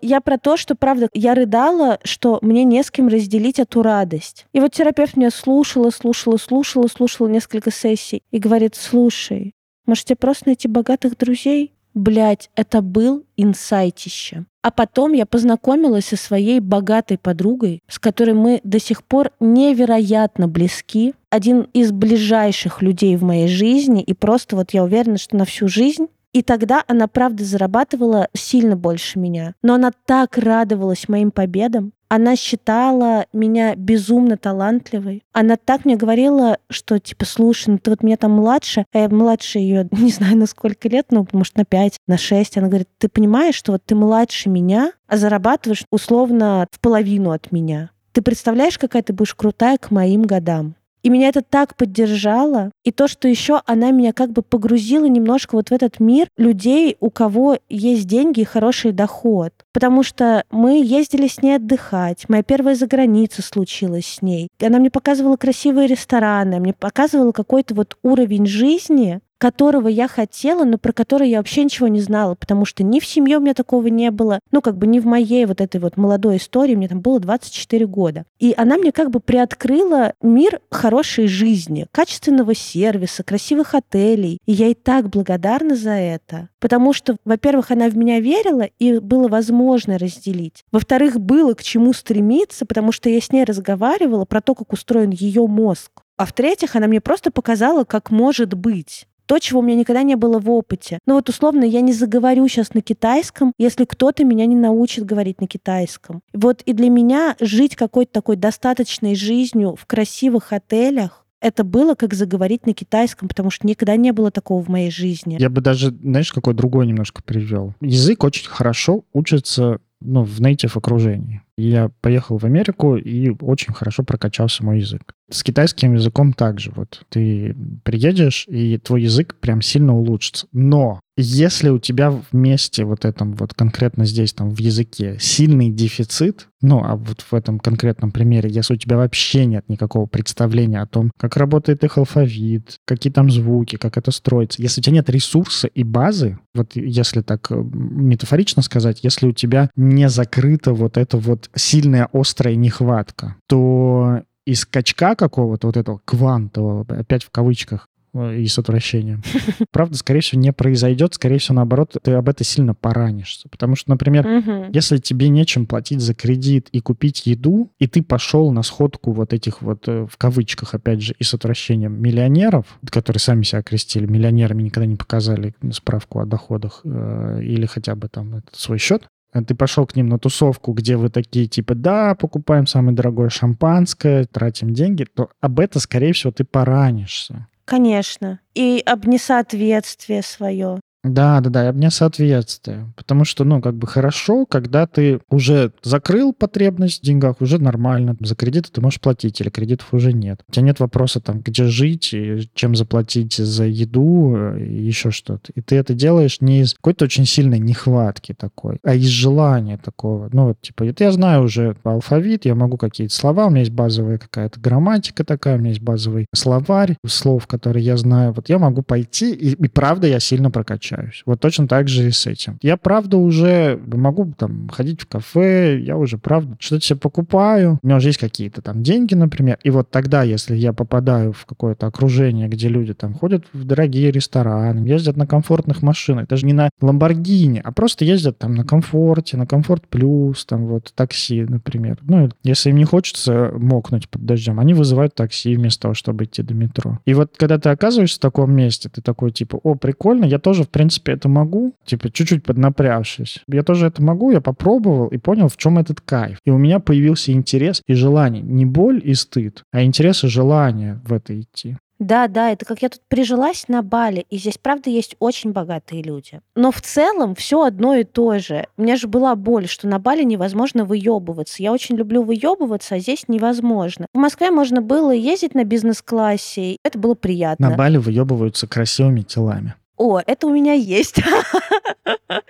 Я про то, что, правда, я рыдала, что мне не с кем разделить эту радость. И вот терапевт меня слушала, слушала, слушала, слушала несколько сессий и говорит: слушай, может, тебе просто найти богатых друзей? Блядь, это был инсайтище. А потом я познакомилась со своей богатой подругой, с которой мы до сих пор невероятно близки. Один из ближайших людей в моей жизни. И просто вот я уверена, что на всю жизнь. И тогда она, правда, зарабатывала сильно больше меня. Но она так радовалась моим победам. Она считала меня безумно талантливой. Она так мне говорила, что типа, слушай, ну ты вот меня там младше, а я младше ее, не знаю, на сколько лет, ну, может, на пять, на шесть. Она говорит: ты понимаешь, что вот ты младше меня, а зарабатываешь условно в половину от меня. Ты представляешь, какая ты будешь крутая к моим годам? И меня это так поддержало. И то, что еще она меня как бы погрузила немножко вот в этот мир людей, у кого есть деньги и хороший доход. Потому что мы ездили с ней отдыхать. Моя первая заграница случилась с ней. Она мне показывала красивые рестораны, мне показывала какой-то вот уровень жизни, которого я хотела, но про который я вообще ничего не знала, потому что ни в семье у меня такого не было, ну, как бы не в моей вот этой вот молодой истории, мне там было двадцать четыре года. И она мне как бы приоткрыла мир хорошей жизни, качественного сервиса, красивых отелей. И я ей так благодарна за это, потому что, во-первых, она в меня верила, и было возможно разделить. Во-вторых, было к чему стремиться, потому что я с ней разговаривала про то, как устроен ее мозг. А в-третьих, она мне просто показала, как может быть. То, чего у меня никогда не было в опыте. Ну вот условно я не заговорю сейчас на китайском, если кто-то меня не научит говорить на китайском. Вот и для меня жить какой-то такой достаточной жизнью в красивых отелях, это было как заговорить на китайском, потому что никогда не было такого в моей жизни. Я бы даже, знаешь, какой другой немножко привел. Язык очень хорошо учится, ну, в нейтив окружении. Я поехал в Америку и очень хорошо прокачался мой язык. С китайским языком также вот. Ты приедешь, и твой язык прям сильно улучшится. Но если у тебя вместе вот этом вот конкретно здесь там в языке сильный дефицит, ну а вот в этом конкретном примере, если у тебя вообще нет никакого представления о том, как работает их алфавит, какие там звуки, как это строится, если у тебя нет ресурса и базы, вот если так метафорично сказать, если у тебя не закрыта вот эта вот сильная острая нехватка, то из скачка какого-то вот этого квантового, опять в кавычках и с отвращением, правда, скорее всего, не произойдет. Скорее всего, наоборот, ты об это сильно поранишься. Потому что, например, угу. если тебе нечем платить за кредит и купить еду, и ты пошел на сходку вот этих вот, в кавычках, опять же, и с отвращением миллионеров, которые сами себя окрестили миллионерами, никогда не показали справку о доходах э, или хотя бы там свой счет, ты пошел к ним на тусовку, где вы такие, типа, да, покупаем самое дорогое шампанское, тратим деньги, то об это, скорее всего, ты поранишься. Конечно. И об несоответствие свое. Да, да, да, и об несоответствие. Потому что, ну, как бы хорошо, когда ты уже закрыл потребность в деньгах, уже нормально. За кредиты ты можешь платить, или кредитов уже нет. У тебя нет вопроса, там, где жить, и чем заплатить за еду, и еще что-то. И ты это делаешь не из какой-то очень сильной нехватки такой, а из желания такого. Ну, вот, типа, я знаю уже алфавит, я могу какие-то слова, у меня есть базовая какая-то грамматика такая, у меня есть базовый словарь слов, которые я знаю. Вот я могу пойти, и, и правда я сильно прокачаю. Вот точно так же и с этим. Я, правда, уже могу там ходить в кафе, я уже, правда, что-то себе покупаю, у меня уже есть какие-то там деньги, например, и вот тогда, если я попадаю в какое-то окружение, где люди там ходят в дорогие рестораны, ездят на комфортных машинах, даже не на Lamborghini, а просто ездят там на комфорте, на комфорт плюс, там вот такси, например. Ну, если им не хочется мокнуть под дождем, они вызывают такси вместо того, чтобы идти до метро. И вот когда ты оказываешься в таком месте, ты такой типа, о, прикольно, я тоже, в принципе, В принципе, это могу, типа, чуть-чуть поднапрягшись. Я тоже это могу, я попробовал и понял, в чем этот кайф. И у меня появился интерес и желание. Не боль и стыд, а интерес и желание в это идти. Да, да, это как я тут прижилась на Бали, и здесь, правда, есть очень богатые люди. Но в целом все одно и то же. У меня же была боль, что на Бали невозможно выебываться. Я очень люблю выебываться, а здесь невозможно. В Москве можно было ездить на бизнес-классе, это было приятно. На Бали выебываются красивыми телами. О, это у меня есть.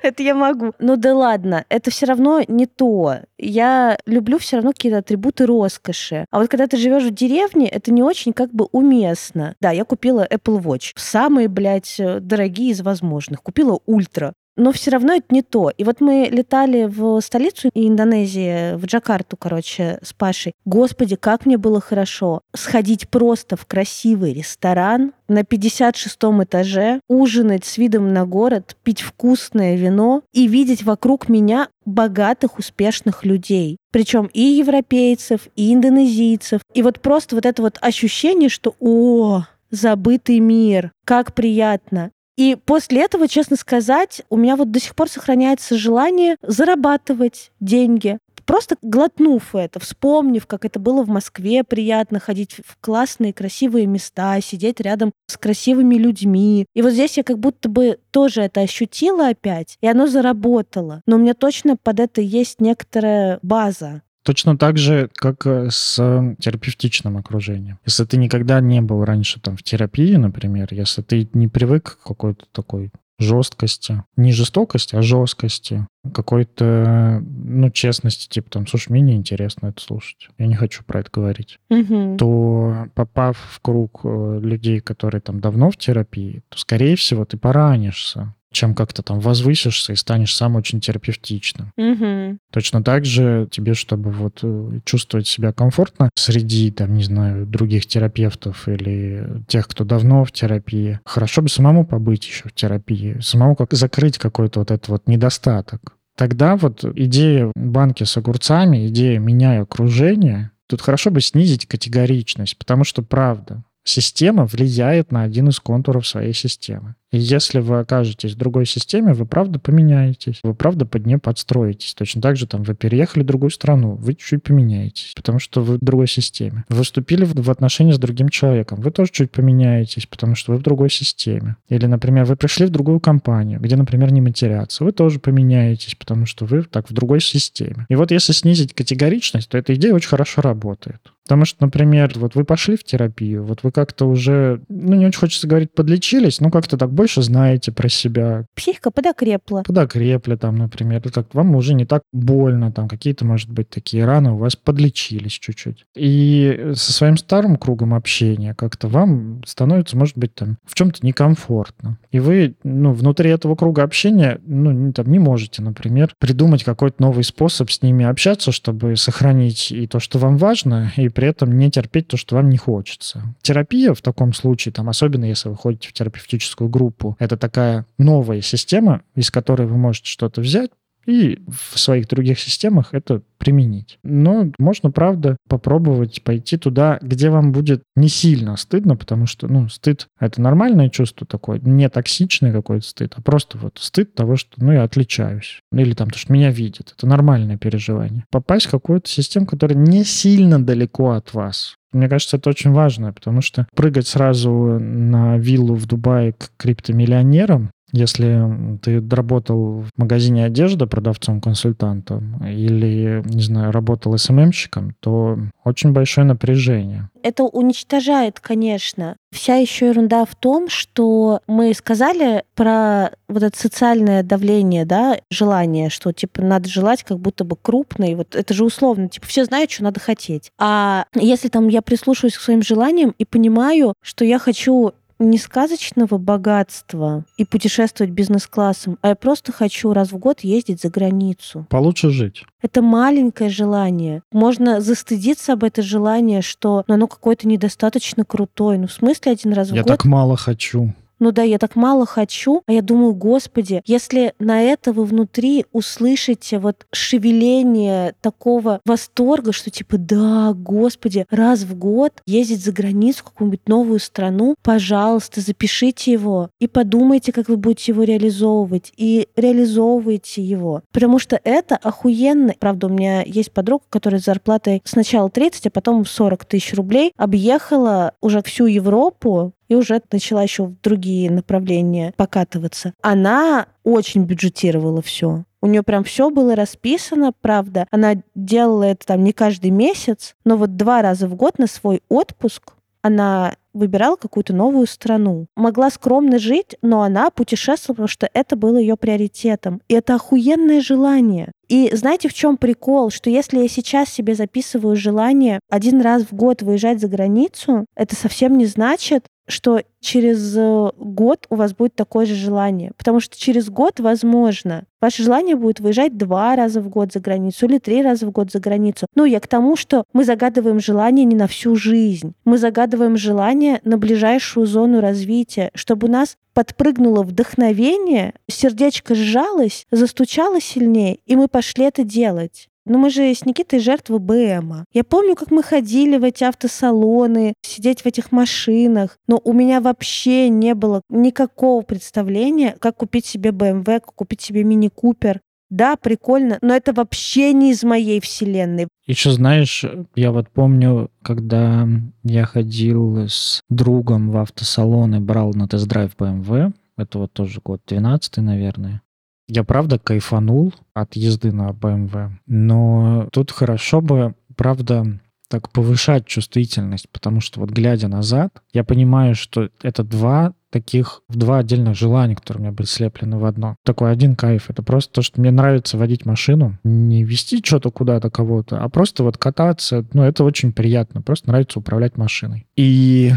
Это я могу. Ну да ладно, это все равно не то. Я люблю все равно какие-то атрибуты роскоши. А вот когда ты живешь в деревне, это не очень как бы уместно. Да, я купила Apple Watch. Самые, блядь, дорогие из возможных. Купила Ультра. Но все равно это не то. И вот мы летали в столицу Индонезии, в Джакарту, короче, с Пашей. Господи, как мне было хорошо сходить просто в красивый ресторан на пятьдесят шестом этаже, ужинать с видом на город, пить вкусное вино и видеть вокруг меня богатых, успешных людей. Причем и европейцев, и индонезийцев. И вот просто вот это вот ощущение, что «О, забытый мир, как приятно!» И после этого, честно сказать, у меня вот до сих пор сохраняется желание зарабатывать деньги. Просто глотнув это, вспомнив, как это было в Москве, приятно ходить в классные, красивые места, сидеть рядом с красивыми людьми. И вот здесь я как будто бы тоже это ощутила опять, и оно заработало. Но у меня точно под это есть некоторая база. Точно так же, как с терапевтичным окружением. Если ты никогда не был раньше там в терапии, например, если ты не привык к какой-то такой жесткости. Не жестокости, а жесткости. Какой-то, ну, честности, типа там, слушай, мне неинтересно это слушать, я не хочу про это говорить. Угу. То, попав в круг людей, которые там давно в терапии, то, скорее всего, ты поранишься, чем как-то там возвысишься и станешь сам очень терапевтичным. Угу. Точно так же тебе, чтобы вот чувствовать себя комфортно среди, там, не знаю, других терапевтов или тех, кто давно в терапии, хорошо бы самому побыть еще в терапии, самому как закрыть какой-то вот этот вот недостаток. Тогда вот идея банки с огурцами, идея «меняй окружение», тут хорошо бы снизить категоричность, потому что, правда, система влияет на один из контуров своей системы. И если вы окажетесь в другой системе, вы правда поменяетесь, вы правда под нее подстроитесь. Точно так же там вы переехали в другую страну, вы чуть-чуть поменяетесь, потому что вы в другой системе. Вы вступили в отношения с другим человеком, вы тоже чуть поменяетесь, потому что вы в другой системе. Или, например, вы пришли в другую компанию, где, например, не матерятся, вы тоже поменяетесь, потому что вы так в другой системе. И вот если снизить категоричность, то эта идея очень хорошо работает. Потому что, например, вот вы пошли в терапию, вот вы как-то уже, ну, не очень хочется говорить, подлечились, но как-то так больше знаете про себя. Психика подокрепла. Подокрепла, там, например, как вам уже не так больно, там какие-то, может быть, такие раны у вас подлечились чуть-чуть. И со своим старым кругом общения как-то вам становится, может быть, там в чем-то некомфортно. И вы, ну, внутри этого круга общения, ну, там не можете, например, придумать какой-то новый способ с ними общаться, чтобы сохранить и то, что вам важно, и при этом не терпеть то, что вам не хочется. Терапия в таком случае, там, особенно если вы ходите в терапевтическую группу, это такая новая система, из которой вы можете что-то взять и в своих других системах это применить. Но можно, правда, попробовать пойти туда, где вам будет не сильно стыдно, потому что, ну, стыд — это нормальное чувство такое, не токсичный какой-то стыд, а просто вот стыд того, что, ну, я отличаюсь. Или там, то, что меня видят. Это нормальное переживание. Попасть в какую-то систему, которая не сильно далеко от вас. Мне кажется, это очень важно, потому что прыгать сразу на виллу в Дубае к криптомиллионерам, если ты работал в магазине одежды продавцом-консультантом или, не знаю, работал эс эм эм-щиком, то очень большое напряжение. Это уничтожает, конечно. Вся еще ерунда в том, что мы сказали про вот это социальное давление, да, желание, что, типа, надо желать как будто бы крупно, и вот это же условно, типа, все знают, что надо хотеть. А если там я прислушиваюсь к своим желаниям и понимаю, что я хочу не сказочного богатства и путешествовать бизнес-классом, а я просто хочу раз в год ездить за границу. Получше жить. Это маленькое желание. Можно застыдиться об это желание, что оно какое-то недостаточно крутое. Ну, в смысле, один раз в я год? Я так мало хочу. Ну да, я так мало хочу, а я думаю, господи, если на это вы внутри услышите вот шевеление такого восторга, что типа, да, господи, раз в год ездить за границу, в какую-нибудь новую страну, пожалуйста, запишите его и подумайте, как вы будете его реализовывать, и реализовывайте его. Потому что это охуенно. Правда, у меня есть подруга, которая с зарплатой сначала тридцать, а потом сорок тысяч рублей объехала уже всю Европу, и уже начала еще в другие направления покатываться. Она очень бюджетировала все. У нее прям все было расписано, правда. Она делала это там не каждый месяц, но вот два раза в год на свой отпуск она выбирала какую-то новую страну. Могла скромно жить, но она путешествовала, потому что это было ее приоритетом. И это охуенное желание. И знаете, в чем прикол? Что если я сейчас себе записываю желание один раз в год выезжать за границу, это совсем не значит, что через год у вас будет такое же желание. Потому что через год, возможно, ваше желание будет выезжать два раза в год за границу или три раза в год за границу. Ну, я к тому, что мы загадываем желание не на всю жизнь. Мы загадываем желание на ближайшую зону развития, чтобы у нас подпрыгнуло вдохновение, сердечко сжалось, застучало сильнее, и мы пошли это делать. Но мы же с Никитой жертвы БМа. Я помню, как мы ходили в эти автосалоны, сидеть в этих машинах, но у меня вообще не было никакого представления, как купить себе бэ эм вэ, как купить себе мини-купер. Да, прикольно, но это вообще не из моей вселенной. Еще, знаешь, я вот помню, когда я ходил с другом в автосалон и брал на тест-драйв бэ эм вэ, это вот тоже год двенадцатый, наверное, я, правда, кайфанул от езды на бэ эм вэ, но тут хорошо бы, правда, так повышать чувствительность, потому что вот глядя назад, я понимаю, что это два таких, два отдельных желания, которые у меня были слеплены в одно. Такой один кайф. Это просто то, что мне нравится водить машину, не везти что-то куда-то кого-то, а просто вот кататься. Ну, это очень приятно. Просто нравится управлять машиной. И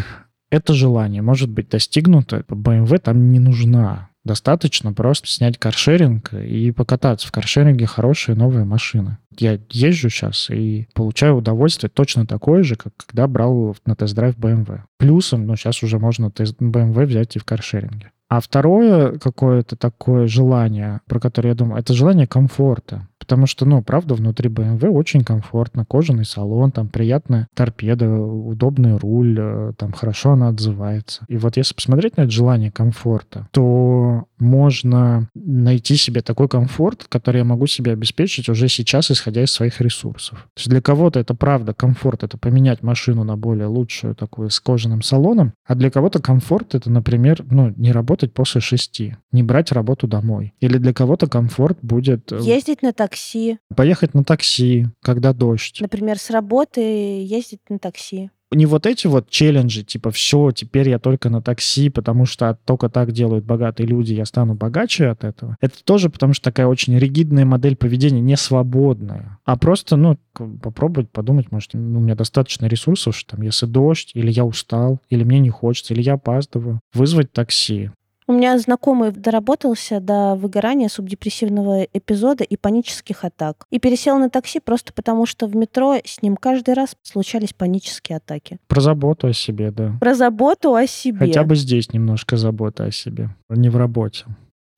это желание может быть достигнуто. бэ эм вэ там не нужна. Достаточно просто снять каршеринг и покататься. В каршеринге хорошие новые машины. Я езжу сейчас и получаю удовольствие точно такое же, как когда брал на тест-драйв бэ эм вэ. Плюсом, ну, сейчас уже можно бэ эм вэ взять и в каршеринге. А второе какое-то такое желание, про которое я думаю, это желание комфорта. Потому что, ну, правда, внутри бэ эм вэ очень комфортно. Кожаный салон, там приятная торпеда, удобный руль, там хорошо она отзывается. И вот если посмотреть на это желание комфорта, то можно найти себе такой комфорт, который я могу себе обеспечить уже сейчас, исходя из своих ресурсов. То есть для кого-то это правда комфорт, это поменять машину на более лучшую, такую с кожаным салоном. А для кого-то комфорт это, например, ну, не работать после шести, не брать работу домой. Или для кого-то комфорт будет... Ездить на такси. Поехать на такси, когда дождь. Например, с работы ездить на такси. Не вот эти вот челленджи, типа, все, теперь я только на такси, потому что только так делают богатые люди, я стану богаче от этого. Это тоже потому что такая очень ригидная модель поведения, не свободная. А просто, ну, попробовать подумать, может, у меня достаточно ресурсов, что там, если дождь, или я устал, или мне не хочется, или я опаздываю, вызвать такси. У меня знакомый доработался до выгорания, субдепрессивного эпизода и панических атак. И пересел на такси просто потому, что в метро с ним каждый раз случались панические атаки. Про заботу о себе, да. Про заботу о себе. Хотя бы здесь немножко забота о себе, не в работе.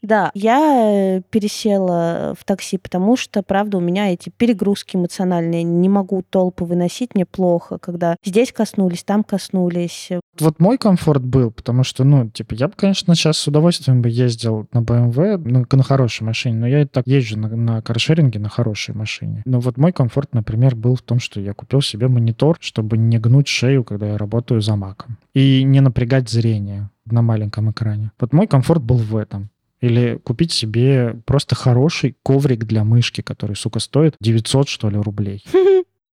Да, я пересела в такси, потому что, правда, у меня эти перегрузки эмоциональные, не могу толпы выносить, мне плохо, когда здесь коснулись, там коснулись. Вот мой комфорт был, потому что, ну, типа, я бы, конечно, сейчас с удовольствием бы ездил на бэ эм вэ, ну, на хорошей машине, но я и так езжу на, на каршеринге на хорошей машине. Но вот мой комфорт, например, был в том, что я купил себе монитор, чтобы не гнуть шею, когда я работаю за маком, и не напрягать зрение на маленьком экране. Вот мой комфорт был в этом. Или купить себе просто хороший коврик для мышки, который, сука, стоит девятьсот, что ли, рублей.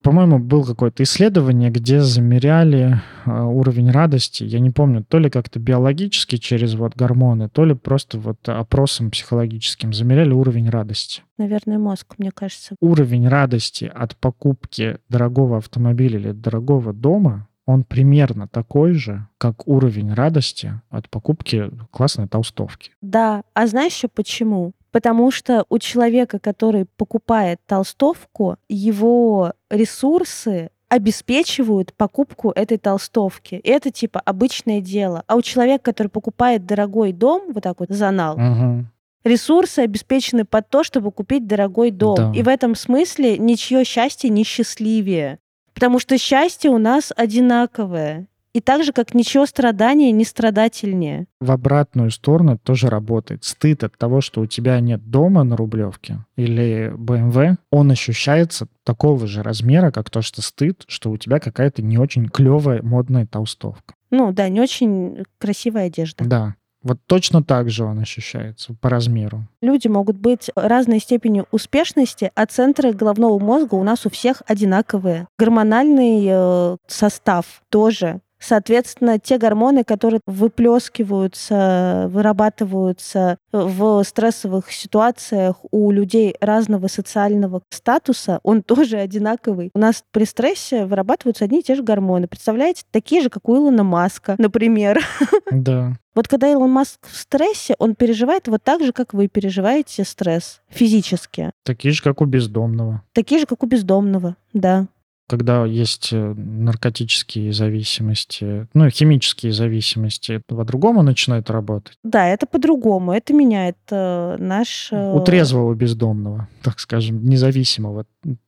По-моему, было какое-то исследование, где замеряли э, уровень радости. Я не помню, то ли как-то биологически через вот гормоны, то ли просто вот опросом психологическим замеряли уровень радости. Наверное, мозг, мне кажется. Уровень радости от покупки дорогого автомобиля или дорогого дома, он примерно такой же, как уровень радости от покупки классной толстовки. Да, а знаешь еще почему? Потому что у человека, который покупает толстовку, его ресурсы обеспечивают покупку этой толстовки. И это типа обычное дело. А у человека, который покупает дорогой дом, вот так вот занал, угу. Ресурсы обеспечены под то, чтобы купить дорогой дом. Да. И в этом смысле ничье счастье не счастливее. Потому что счастье у нас одинаковое. И так же, как ничего страдания не страдательнее. В обратную сторону тоже работает. Стыд от того, что у тебя нет дома на Рублевке или бэ эм вэ, он ощущается такого же размера, как то, что стыд, что у тебя какая-то не очень клевая модная толстовка. Ну да, не очень красивая одежда. Да. Вот точно так же он ощущается по размеру. Люди могут быть разной степени успешности, а центры головного мозга у нас у всех одинаковые. Гормональный состав тоже. Соответственно, те гормоны, которые выплескиваются, вырабатываются в стрессовых ситуациях у людей разного социального статуса, он тоже одинаковый. У нас при стрессе вырабатываются одни и те же гормоны. Представляете, такие же, как у Илона Маска, например. Да. Вот когда Илон Маск в стрессе, он переживает вот так же, как вы переживаете стресс физически. Такие же, как у бездомного. Такие же, как у бездомного, да. Когда есть наркотические зависимости, ну, химические зависимости, по-другому начинает работать. Да, это по-другому, это меняет э, наш... Э... У трезвого бездомного, так скажем, независимого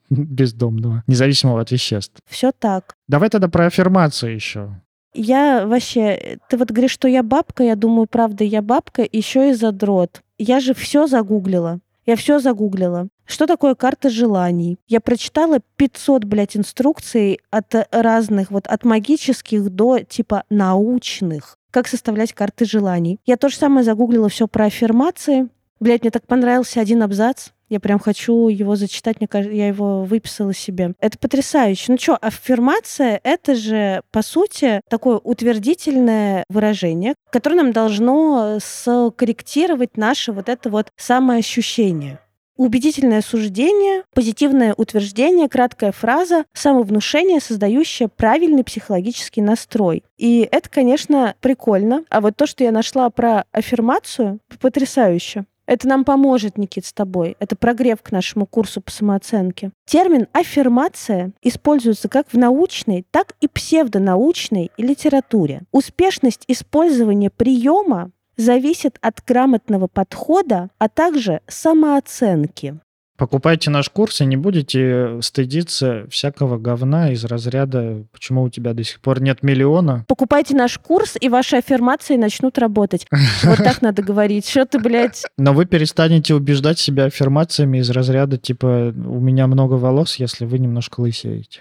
бездомного, независимого от веществ. Все так. Давай тогда про аффирмацию еще. Я вообще... Ты вот говоришь, что я бабка, я думаю, правда, я бабка, еще и задрот. Я же все загуглила. Я все загуглила. Что такое карта желаний? Я прочитала пятьсот, блядь, инструкций от разных, вот от магических до типа научных, как составлять карты желаний. Я то же самое загуглила все про аффирмации. Блядь, мне так понравился один абзац. Я прям хочу его зачитать, мне кажется, я его выписала себе. Это потрясающе. Ну что, аффирмация — это же, по сути, такое утвердительное выражение, которое нам должно скорректировать наше вот это вот самоощущение. Убедительное суждение, позитивное утверждение, краткая фраза, самовнушение, создающее правильный психологический настрой. И это, конечно, прикольно. А вот то, что я нашла про аффирмацию, потрясающе. Это нам поможет, Никит, с тобой. Это прогрев к нашему курсу по самооценке. Термин «аффирмация» используется как в научной, так и псевдонаучной литературе. Успешность использования приема зависит от грамотного подхода, а также самооценки. Покупайте наш курс и не будете стыдиться всякого говна из разряда «Почему у тебя до сих пор нет миллиона?». Покупайте наш курс, и ваши аффирмации начнут работать. Вот так надо говорить. Что ты, блядь? Но вы перестанете убеждать себя аффирмациями из разряда типа «У меня много волос, если вы немножко лысеете».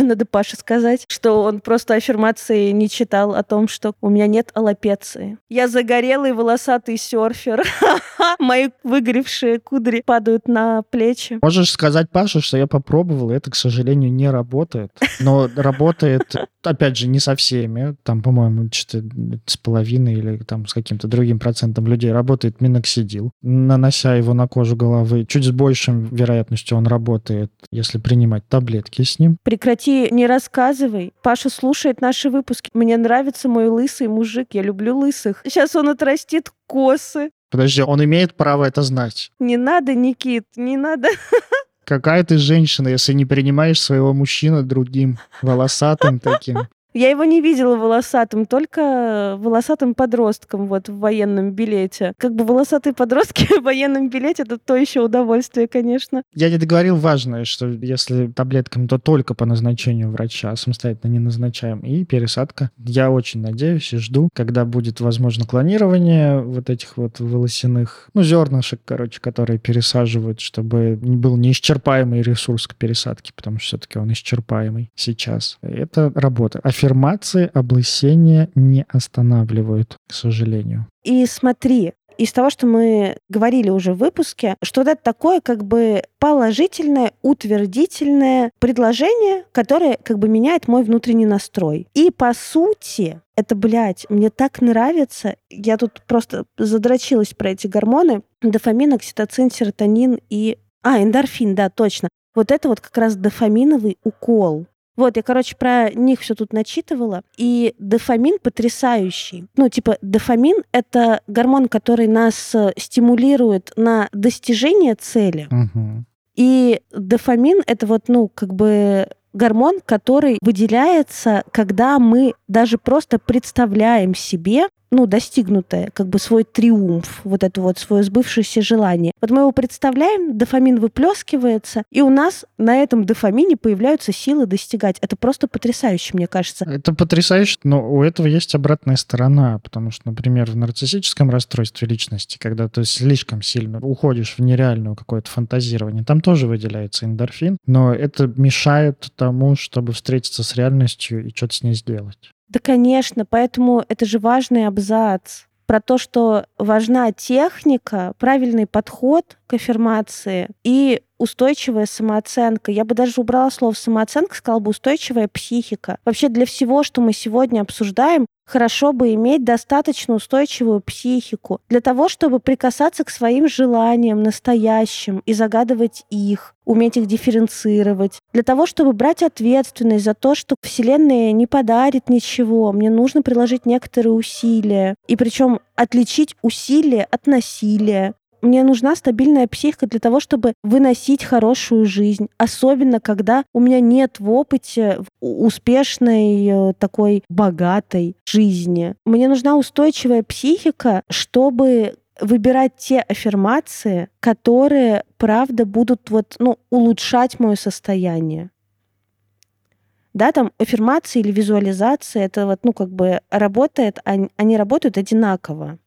Надо Паше сказать, что он просто аффирмации не читал о том, что у меня нет аллопеции. Я загорелый волосатый серфер. Мои выгоревшие кудри падают на плечи. Можешь сказать Паше, что я попробовал, и это, к сожалению, не работает. Но работает, опять же, не со всеми. Там, по-моему, что-то с половиной или там с каким-то другим процентом людей работает миноксидил. Нанося его на кожу головы, чуть с большей вероятностью он работает, если принимать таблетки с ним. Прекрати, не рассказывай. Паша слушает наши выпуски. Мне нравится мой лысый мужик. Я люблю лысых. Сейчас он отрастит косы. Подожди, он имеет право это знать. Не надо, Никит, не надо. Какая ты женщина, если не принимаешь своего мужчину другим, волосатым таким? Я его не видела волосатым, только волосатым подростком вот в военном билете. Как бы волосатые подростки в военном билете — это то еще удовольствие, конечно. Я не договорил важное, что если таблетками, то только по назначению врача, самостоятельно не назначаем. И пересадка. Я очень надеюсь и жду, когда будет, возможно, клонирование вот этих вот волосяных, ну, зернышек, короче, которые пересаживают, чтобы был неисчерпаемый ресурс к пересадке, потому что все-таки он исчерпаемый сейчас. Это работа. Аффирмации облысения не останавливают, к сожалению. И смотри, из того, что мы говорили уже в выпуске, что это такое как бы положительное, утвердительное предложение, которое как бы меняет мой внутренний настрой. И по сути... Это, блядь, мне так нравится. Я тут просто задрочилась про эти гормоны. Дофамин, окситоцин, серотонин и... А, эндорфин, да, точно. Вот это вот как раз дофаминовый укол. Вот, я, короче, про них все тут начитывала. И дофамин потрясающий. Ну, типа, дофамин — это гормон, который нас стимулирует на достижение цели. Угу. И дофамин — это вот, ну, как бы... гормон, который выделяется, когда мы даже просто представляем себе, ну, достигнутое, как бы свой триумф, вот это вот свое сбывшееся желание. Вот мы его представляем, дофамин выплескивается, и у нас на этом дофамине появляются силы достигать. Это просто потрясающе, мне кажется. Это потрясающе, но у этого есть обратная сторона, потому что, например, в нарциссическом расстройстве личности, когда ты слишком сильно уходишь в нереальное какое-то фантазирование, там тоже выделяется эндорфин, но это мешает тому, чтобы встретиться с реальностью и что-то с ней сделать. Да, конечно, поэтому это же важный абзац про то, что важна техника, правильный подход к аффирмации и устойчивая самооценка. Я бы даже убрала слово «самооценка», сказала бы «устойчивая психика». Вообще для всего, что мы сегодня обсуждаем, хорошо бы иметь достаточно устойчивую психику для того, чтобы прикасаться к своим желаниям настоящим и загадывать их, уметь их дифференцировать, для того, чтобы брать ответственность за то, что Вселенная не подарит ничего, мне нужно приложить некоторые усилия, и причем отличить усилия от насилия. Мне нужна стабильная психика для того, чтобы выносить хорошую жизнь. Особенно, когда у меня нет в опыте успешной, такой богатой жизни. Мне нужна устойчивая психика, чтобы выбирать те аффирмации, которые, правда, будут вот, ну, улучшать мое состояние. Да, там аффирмации или визуализация, это вот, ну, как бы работает, они работают одинаково.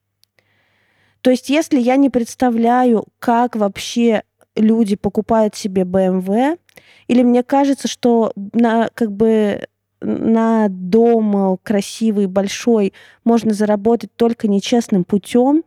То есть если я не представляю, как вообще люди покупают себе бэ эм вэ, или мне кажется, что на, как бы, на дом красивый, большой можно заработать только нечестным путем,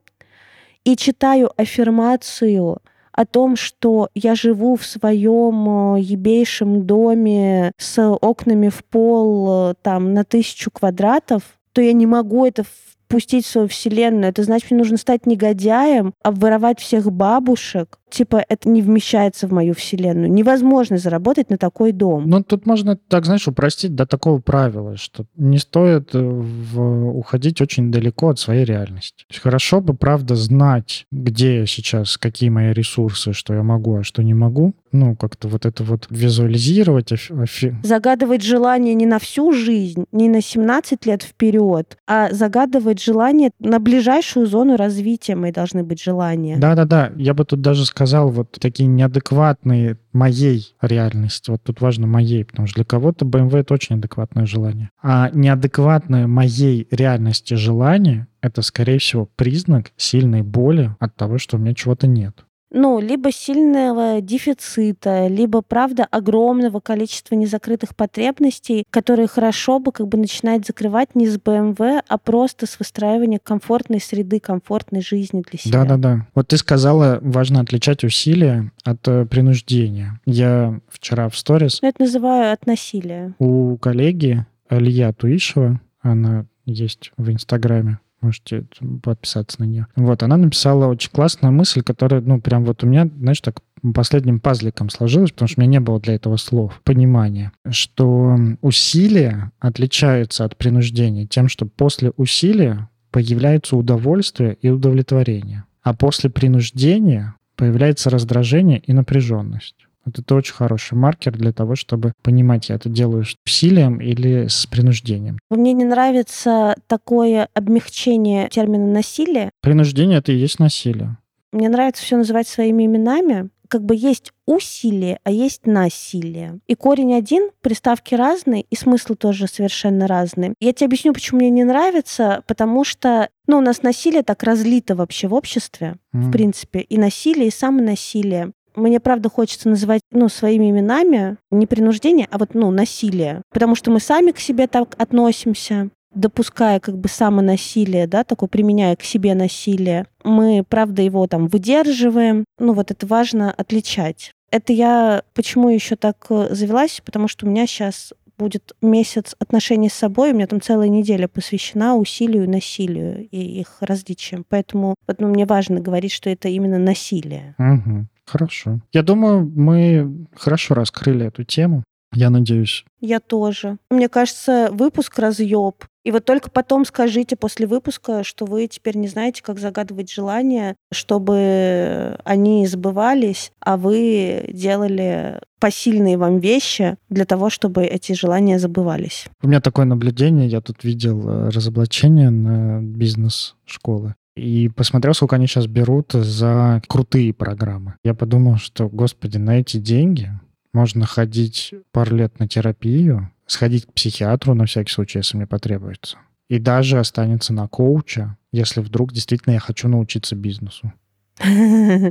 и читаю аффирмацию о том, что я живу в своем ебейшем доме с окнами в пол там, на тысячу квадратов, то я не могу это впустить в свою вселенную. Это значит, мне нужно стать негодяем, обворовать всех бабушек. Типа, это не вмещается в мою вселенную. Невозможно заработать на такой дом. Ну, тут можно так, знаешь, упростить до такого правила, что не стоит в... уходить очень далеко от своей реальности. То есть хорошо бы, правда, знать, где я сейчас, какие мои ресурсы, что я могу, а что не могу. Ну, как-то вот это вот визуализировать. Афи... Загадывать желание не на всю жизнь, не на семнадцать лет вперед, а загадывать желание на ближайшую зону развития мои должны быть желания. Да-да-да. Я бы тут даже сказал, сказал, вот такие неадекватные моей реальности. Вот тут важно моей, потому что для кого-то бэ эм вэ — это очень адекватное желание. А неадекватное моей реальности желание — это, скорее всего, признак сильной боли от того, что у меня чего-то нет. Ну, либо сильного дефицита, либо, правда, огромного количества незакрытых потребностей, которые хорошо бы как бы начинать закрывать не с бэ эм вэ, а просто с выстраивания комфортной среды, комфортной жизни для себя. Да-да-да. Вот ты сказала, важно отличать усилия от принуждения. Я вчера в сторис... Я это называю от насилия. У коллеги Алия Туишева, она есть в Инстаграме, можете подписаться на нее. Вот, она написала очень классную мысль, которая, ну, прям вот у меня, знаешь, так последним пазликом сложилась, потому что у меня не было для этого слов, понимания, что усилия отличаются от принуждения тем, что после усилия появляется удовольствие и удовлетворение, а после принуждения появляется раздражение и напряженность. Вот это очень хороший маркер для того, чтобы понимать, я это делаю с усилием или с принуждением. Мне не нравится такое обмягчение термина «насилие». Принуждение — это и есть насилие. Мне нравится все называть своими именами. Как бы есть усилие, а есть насилие. И корень один, приставки разные, и смысл тоже совершенно разный. Я тебе объясню, почему мне не нравится, потому что ну, у нас насилие так разлито вообще в обществе, mm. в принципе, и насилие, и самонасилие. Мне, правда, хочется называть ну, своими именами не принуждение, а вот ну, насилие. Потому что мы сами к себе так относимся, допуская как бы самонасилие, да, такое, применяя к себе насилие. Мы, правда, его там выдерживаем. Ну вот это важно отличать. Это я почему еще так завелась? Потому что у меня сейчас будет месяц отношений с собой, у меня там целая неделя посвящена усилию и насилию и их различиям. Поэтому вот, ну, мне важно говорить, что это именно насилие. Угу. Хорошо. Я думаю, мы хорошо раскрыли эту тему. Я надеюсь. Я тоже. Мне кажется, выпуск разъёб. И вот только потом скажите после выпуска, что вы теперь не знаете, как загадывать желания, чтобы они сбывались, а вы делали посильные вам вещи для того, чтобы эти желания забывались. У меня такое наблюдение. Я тут видел разоблачение на бизнес-школы. И посмотрел, сколько они сейчас берут за крутые программы. Я подумал, что, господи, на эти деньги можно ходить пару лет на терапию, сходить к психиатру на всякий случай, если мне потребуется. И даже останется на коуча, если вдруг действительно я хочу научиться бизнесу.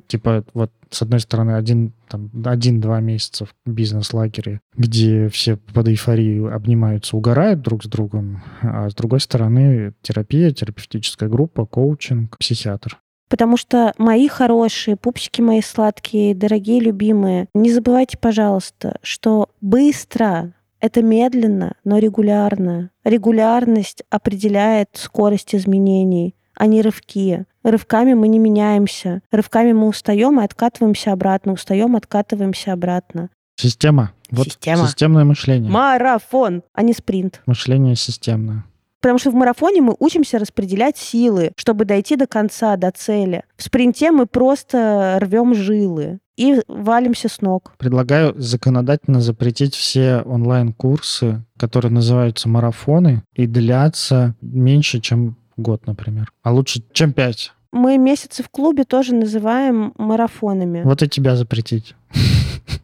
Типа вот с одной стороны один, там, один-два месяца в бизнес-лагере, где все под эйфорию обнимаются, угорают друг с другом, а с другой стороны терапия, терапевтическая группа, коучинг, психиатр. Потому что мои хорошие, пупсики мои сладкие, дорогие, любимые, не забывайте, пожалуйста, что быстро — это медленно, но регулярно. Регулярность определяет скорость изменений, а не рывки. Рывками мы не меняемся. Рывками мы устаем и откатываемся обратно. Устаем, откатываемся обратно. Система. Вот система. Системное мышление. Марафон, а не спринт. Мышление системное. Потому что в марафоне мы учимся распределять силы, чтобы дойти до конца, до цели. В спринте мы просто рвем жилы и валимся с ног. Предлагаю законодательно запретить все онлайн-курсы, которые называются марафоны, и длятся меньше, чем год, например. А лучше, чем пять. Мы месяцы в клубе тоже называем марафонами. Вот и тебя запретить.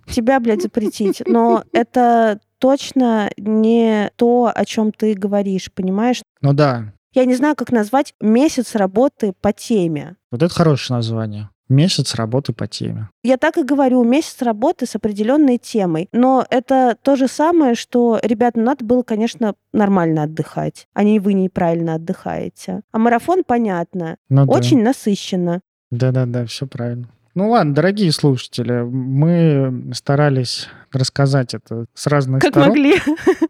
Тебя, блядь, запретить. Но это точно не то, о чем ты говоришь, понимаешь? Ну да. Я не знаю, как назвать месяц работы по теме. Вот это хорошее название. Месяц работы по теме. Я так и говорю, месяц работы с определенной темой. Но это то же самое, что, ребят, ну надо было, конечно, нормально отдыхать, а не вы неправильно отдыхаете. А марафон, понятно, ну, очень да. насыщенно. Да-да-да, все правильно. Ну ладно, дорогие слушатели, мы старались рассказать это с разных как сторон. Как могли.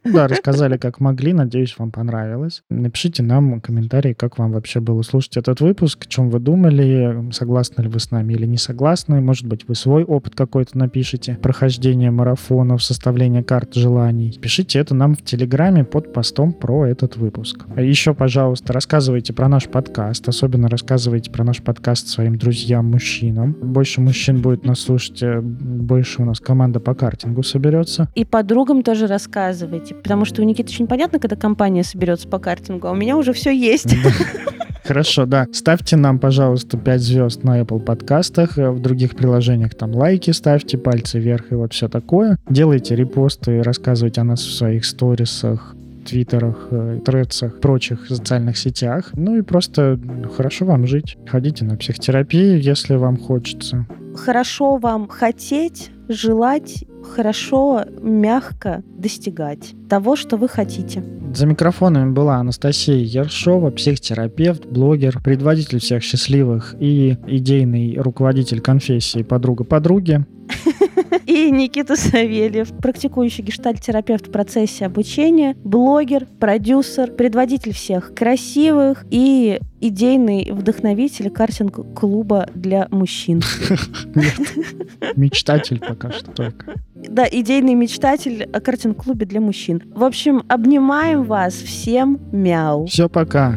Да, рассказали как могли, надеюсь, вам понравилось. Напишите нам комментарии, как вам вообще было слушать этот выпуск, о чем вы думали, согласны ли вы с нами или не согласны. Может быть, вы свой опыт какой-то напишите, прохождение марафонов, составление карт желаний. Пишите это нам в Телеграме под постом про этот выпуск. Еще, пожалуйста, рассказывайте про наш подкаст, особенно рассказывайте про наш подкаст своим друзьям-мужчинам. Больше мужчин будет нас слушать, больше у нас команда по картингу соберется. И подругам тоже рассказывайте, потому что у Никиты очень понятно, когда компания соберется по картингу, а у меня уже все есть. Хорошо, да. Ставьте нам, пожалуйста, пять звезд на Apple подкастах, в других приложениях там лайки ставьте, пальцы вверх и вот все такое. Делайте репосты, рассказывайте о нас в своих сторисах, твиттерах, трэдсах, прочих социальных сетях. Ну и просто хорошо вам жить. Ходите на психотерапию, если вам хочется. Хорошо вам хотеть, желать, хорошо, мягко достигать того, что вы хотите. За микрофонами была Анастасия Ершова, психотерапевт, блогер, предводитель всех счастливых и идейный руководитель конфессии «Подруга подруги». И Никита Савельев, практикующий гештальт-терапевт в процессе обучения, блогер, продюсер, предводитель всех красивых и идейный вдохновитель картинг-клуба для мужчин. Нет, мечтатель пока что только. Да, идейный мечтатель о картинг-клубе для мужчин. В общем, обнимаем вас всем, мяу. Все, пока.